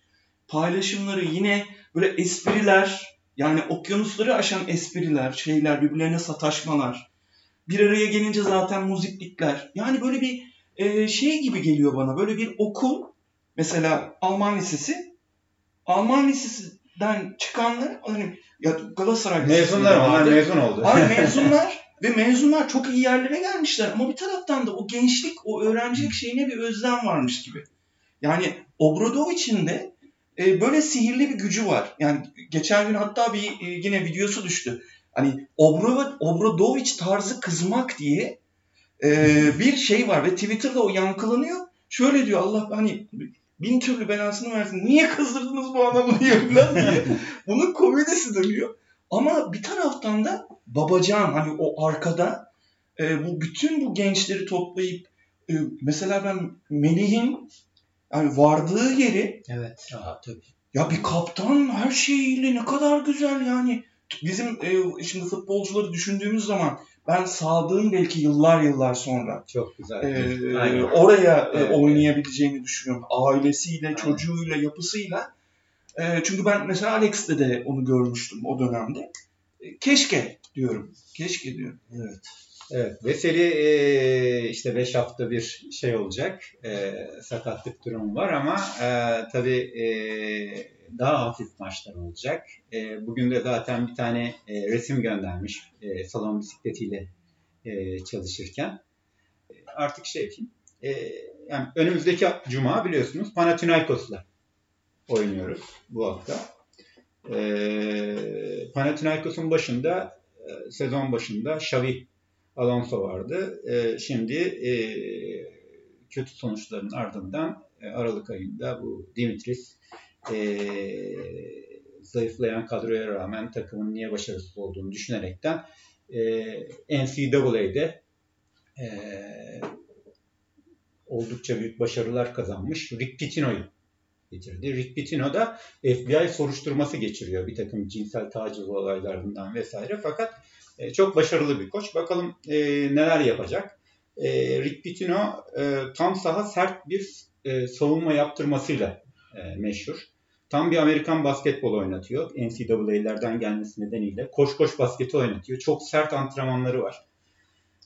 paylaşımları yine böyle espriler, yani okyanusları aşan espriler, şeyler, birbirlerine sataşmalar, bir araya gelince zaten müziklikler. Yani böyle bir e, şey gibi geliyor bana, böyle bir okul, mesela Alman lisesi, Alman lisesi den çıkanlar, hani ya Galatasaray mezunlar, onlar mezun oldu. Hani mezunlar ve mezunlar çok iyi yerlere gelmişler ama bir taraftan da o gençlik, o öğrencilik şeyine bir özlem varmış gibi. Yani Obradoviç'in de e, böyle sihirli bir gücü var. Yani geçen gün hatta bir e, yine videosu düştü. Hani Obro, Obradoviç tarzı kızmak diye e, bir şey var ve Twitter'da o yankılanıyor. Şöyle diyor, Allah hani bin türlü belasını versin. Niye kızdırdınız bu adamı diyor. Bunun komedisi dönüyor. Ama bir taraftan da Babacan hani o arkada e, bu bütün bu gençleri toplayıp e, mesela ben Melih'in yani vardığı yeri, evet ya, tabii. Ya bir kaptan her şeyiyle ne kadar güzel yani. Bizim e, şimdi futbolcuları düşündüğümüz zaman ben Sadık'ın belki yıllar yıllar sonra çok güzel e, oraya evet. e, oynayabileceğini düşünüyorum. Ailesiyle, aynen, çocuğuyla, yapısıyla. E, çünkü ben mesela Alex'te de onu görmüştüm o dönemde. E, keşke diyorum. Keşke diyorum. Evet. Evet. Veseli e, işte beş hafta bir şey olacak. E, sakatlık durumu var ama e, tabii e, daha hafif maçlar olacak. E, bugün de zaten bir tane e, resim göndermiş e, salon bisikletiyle e, çalışırken. E, artık şey ki, e, yani önümüzdeki cuma biliyorsunuz Panathinaikos'la oynuyoruz bu hafta. E, Panathinaikos'un başında e, sezon başında Xavi Alonso vardı. E, şimdi e, kötü sonuçların ardından e, Aralık ayında bu Dimitris e, zayıflayan kadroya rağmen takımın niye başarısız olduğunu düşünerekten e, N C A A'de e, oldukça büyük başarılar kazanmış Rick Pitino'yu getirdi. Rick Pitino da F B I soruşturması geçiriyor bir takım cinsel taciz olaylarından vesaire. Fakat e, çok başarılı bir koç. Bakalım e, neler yapacak. E, Rick Pitino e, tam saha sert bir e, savunma yaptırmasıyla e, meşhur. Tam bir Amerikan basketbol oynatıyor. N C A A'lerden gelmesi nedeniyle. Koş koş basketi oynatıyor. Çok sert antrenmanları var.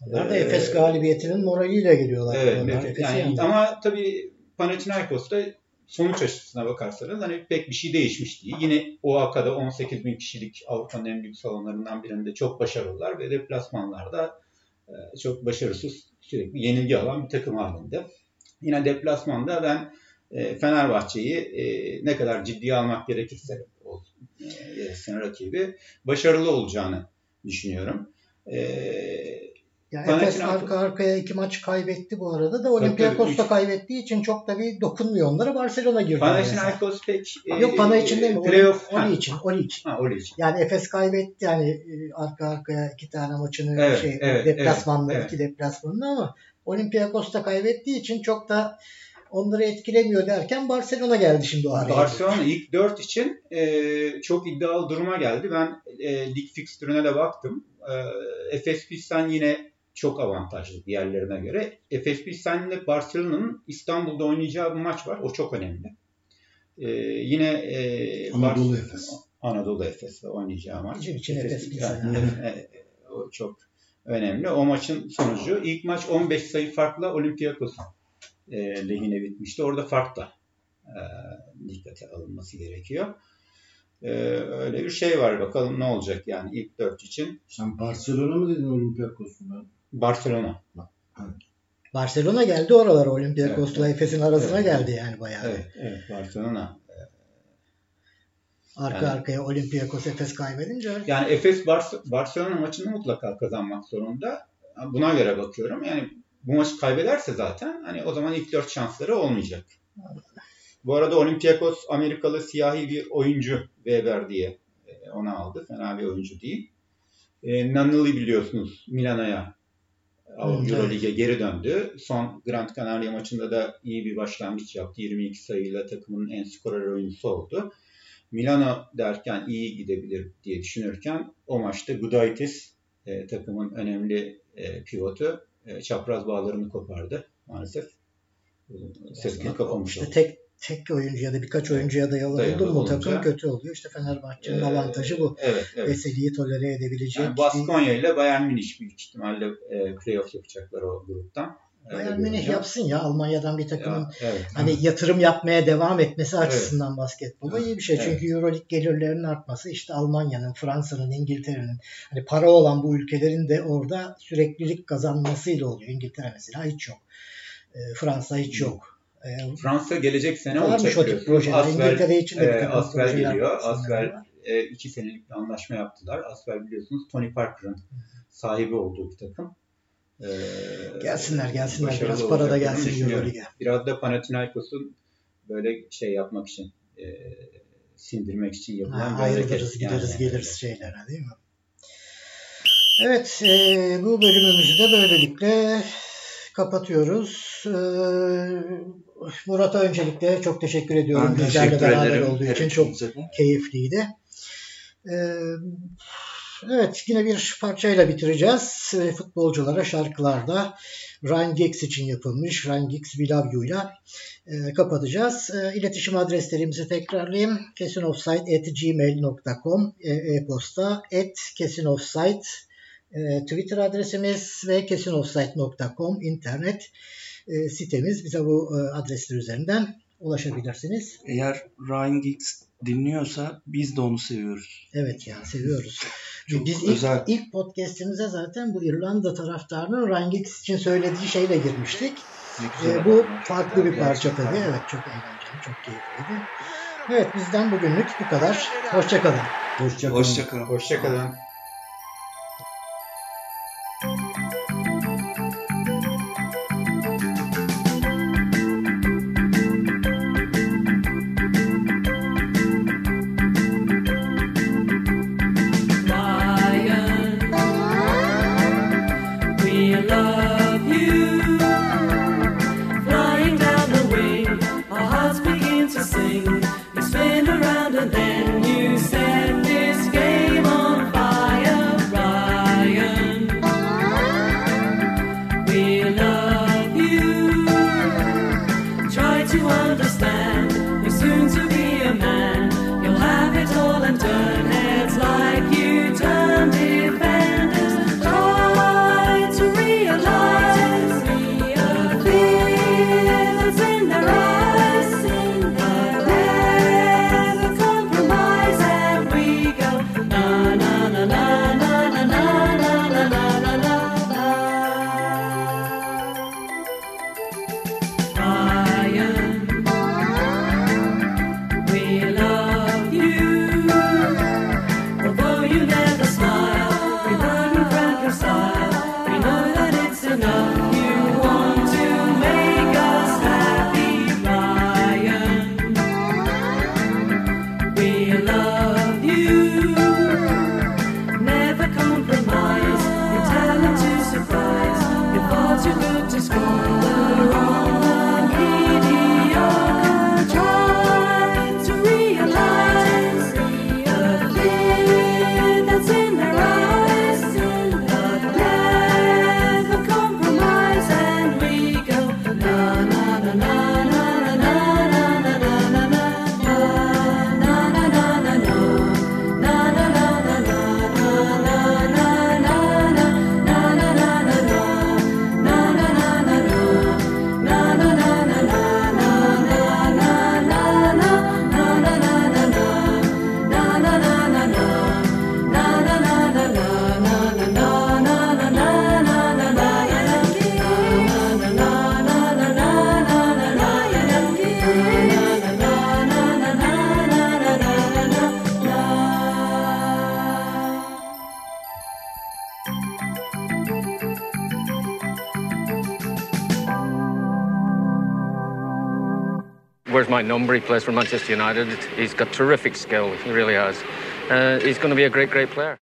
Onlar da ee, Efes galibiyetinin moraliyle geliyorlar. Evet. Yani, ama tabii Panathinaikos'ta sonuç açısına bakarsanız hani pek bir şey değişmiş değil. Yine O A K'da on sekiz bin kişilik Avrupa'nın en büyük salonlarından birinde çok başarılılar ve deplasmanlarda çok başarısız, sürekli yenilgi alan bir takım halinde. Yine deplasmanda ben Fenerbahçe'yi ne kadar ciddiye almak gerekirse olsun, gerekirse rakibi başarılı olacağını düşünüyorum. Evet. Yani Efes arka arkaya iki maç kaybetti bu arada da Olympiakos da kaybettiği için çok da bir dokunmuyor onlara. Barcelona girdi. Panathinaikos pek e, yok bana için değil mi? Playoff onun için, onun için. Ha, onun için. Yani Efes kaybetti yani arka arkaya iki tane maçını evet, şey evet, deplasmanla evet, iki evet. deplasmanla ama Olympiakos da kaybettiği için çok da onları etkilemiyor derken Barcelona geldi şimdi o araya. Barcelona ilk dört için e, çok iddialı duruma geldi. Ben e, lig fikstürüne de baktım. E, Efes Pilsen yine çok avantajlı diğerlerine göre. Efes Pilsen ile Barcelona'nın İstanbul'da oynayacağı bir maç var. O çok önemli. Ee, yine e, Anadolu Bar- Efes. Anadolu Efes'le oynayacağı maç. Efes, Efes Pilsen. Yani. O çok önemli. O maçın sonucu. İlk maç on beş sayı farkla Olympiakos e, lehine bitmişti. Orada fark da e, dikkate alınması gerekiyor. Ee, öyle bir şey var. Bakalım ne olacak yani ilk dört için. Sen Barcelona mı dedin Olympiakos'la? Barcelona. Evet. Barcelona geldi oralara. Olympiakos'la evet, Efes'in arasına evet, geldi yani bayağı. Evet, evet Barcelona. Arka yani, arkaya Olympiakos Efes kaybedince. Yani Efes Bar- Barcelona maçını mutlaka kazanmak zorunda. Buna göre bakıyorum. Yani bu maçı kaybederse zaten hani o zaman ilk dört şansları olmayacak. Evet. Bu arada Olympiakos Amerikalı siyahi bir oyuncu Weber diye ona aldı. Fena bir oyuncu değil. E, Nannoli biliyorsunuz Milano'ya Euroleague'e geri döndü. Son Gran Canaria maçında da iyi bir başlangıç yaptı. yirmi iki sayıyla takımın en skorer oyuncusu oldu. Milano derken iyi gidebilir diye düşünürken o maçta Gudaitis e, takımın önemli e, pivotu e, çapraz bağlarını kopardı maalesef. Sesini kapamış oldu. İşte tek Tek oyuncu ya da birkaç oyuncu ya da yalanıldı mı takım kötü oluyor. İşte Fenerbahçe'nin ee, avantajı bu. Evet, evet. Veseli'yi tolere edebilecek. Yani Baskonya ile Bayern Münih büyük ihtimalle e, playoff yapacaklar o gruptan. Bayern Münih yapsın ya. Almanya'dan bir takımın ya, evet, hani evet, yatırım yapmaya devam etmesi açısından evet, basketbola evet, iyi bir şey. Evet. Çünkü Euroleague gelirlerinin artması işte Almanya'nın, Fransa'nın, İngiltere'nin hani para olan bu ülkelerin de orada süreklilik kazanmasıyla oluyor. İngiltere mesela hiç yok. E, Fransa hiç yok. yok. Fransa gelecek sene olacak. Asfer, e, Asfer geliyor. Asfer e, iki senelik bir anlaşma yaptılar. Asfer biliyorsunuz Tony Parker'ın sahibi olduğu bir takım. E, gelsinler gelsinler. Biraz para da gelsin. Biraz da Panathinaikos'un böyle şey yapmak için e, sindirmek için yapılan ha, ayrılırız gideriz yani, geliriz şeyler değil mi? Evet. E, bu bölümümüzü de böylelikle kapatıyoruz. E, Murat'a öncelikle çok teşekkür ediyorum. Bizlerle beraber olduğu için çok keyifliydi. Evet, yine bir parçayla bitireceğiz. Futbolculara şarkılarda Ryan Giggs için yapılmış Ryan Giggs We Love You'yla kapatacağız. İletişim adreslerimizi tekrarlayayım. kesinofsayt at gmail dot com e-posta at kesinofsayt Twitter adresimiz ve kesinofsayt dot com internet sitemiz. Bize bu adresler üzerinden ulaşabilirsiniz. Eğer Ryan Giggs dinliyorsa biz de onu seviyoruz. Evet ya seviyoruz. Biz ilk, ilk podcast'imize zaten bu İrlanda taraftarının Ryan Giggs için söylediği şeyle girmiştik. Ee, bu farklı bir parça tabii. Evet çok eğlenceli, çok keyifliydi. Evet bizden bugünlük bu kadar. Hoşçakalın. Hoşçakalın. Hoşçakalın. Hoşçakalın. Where's my number? He plays for Manchester United. He's got terrific skill. He really has. Uh, he's going to be a great, great player.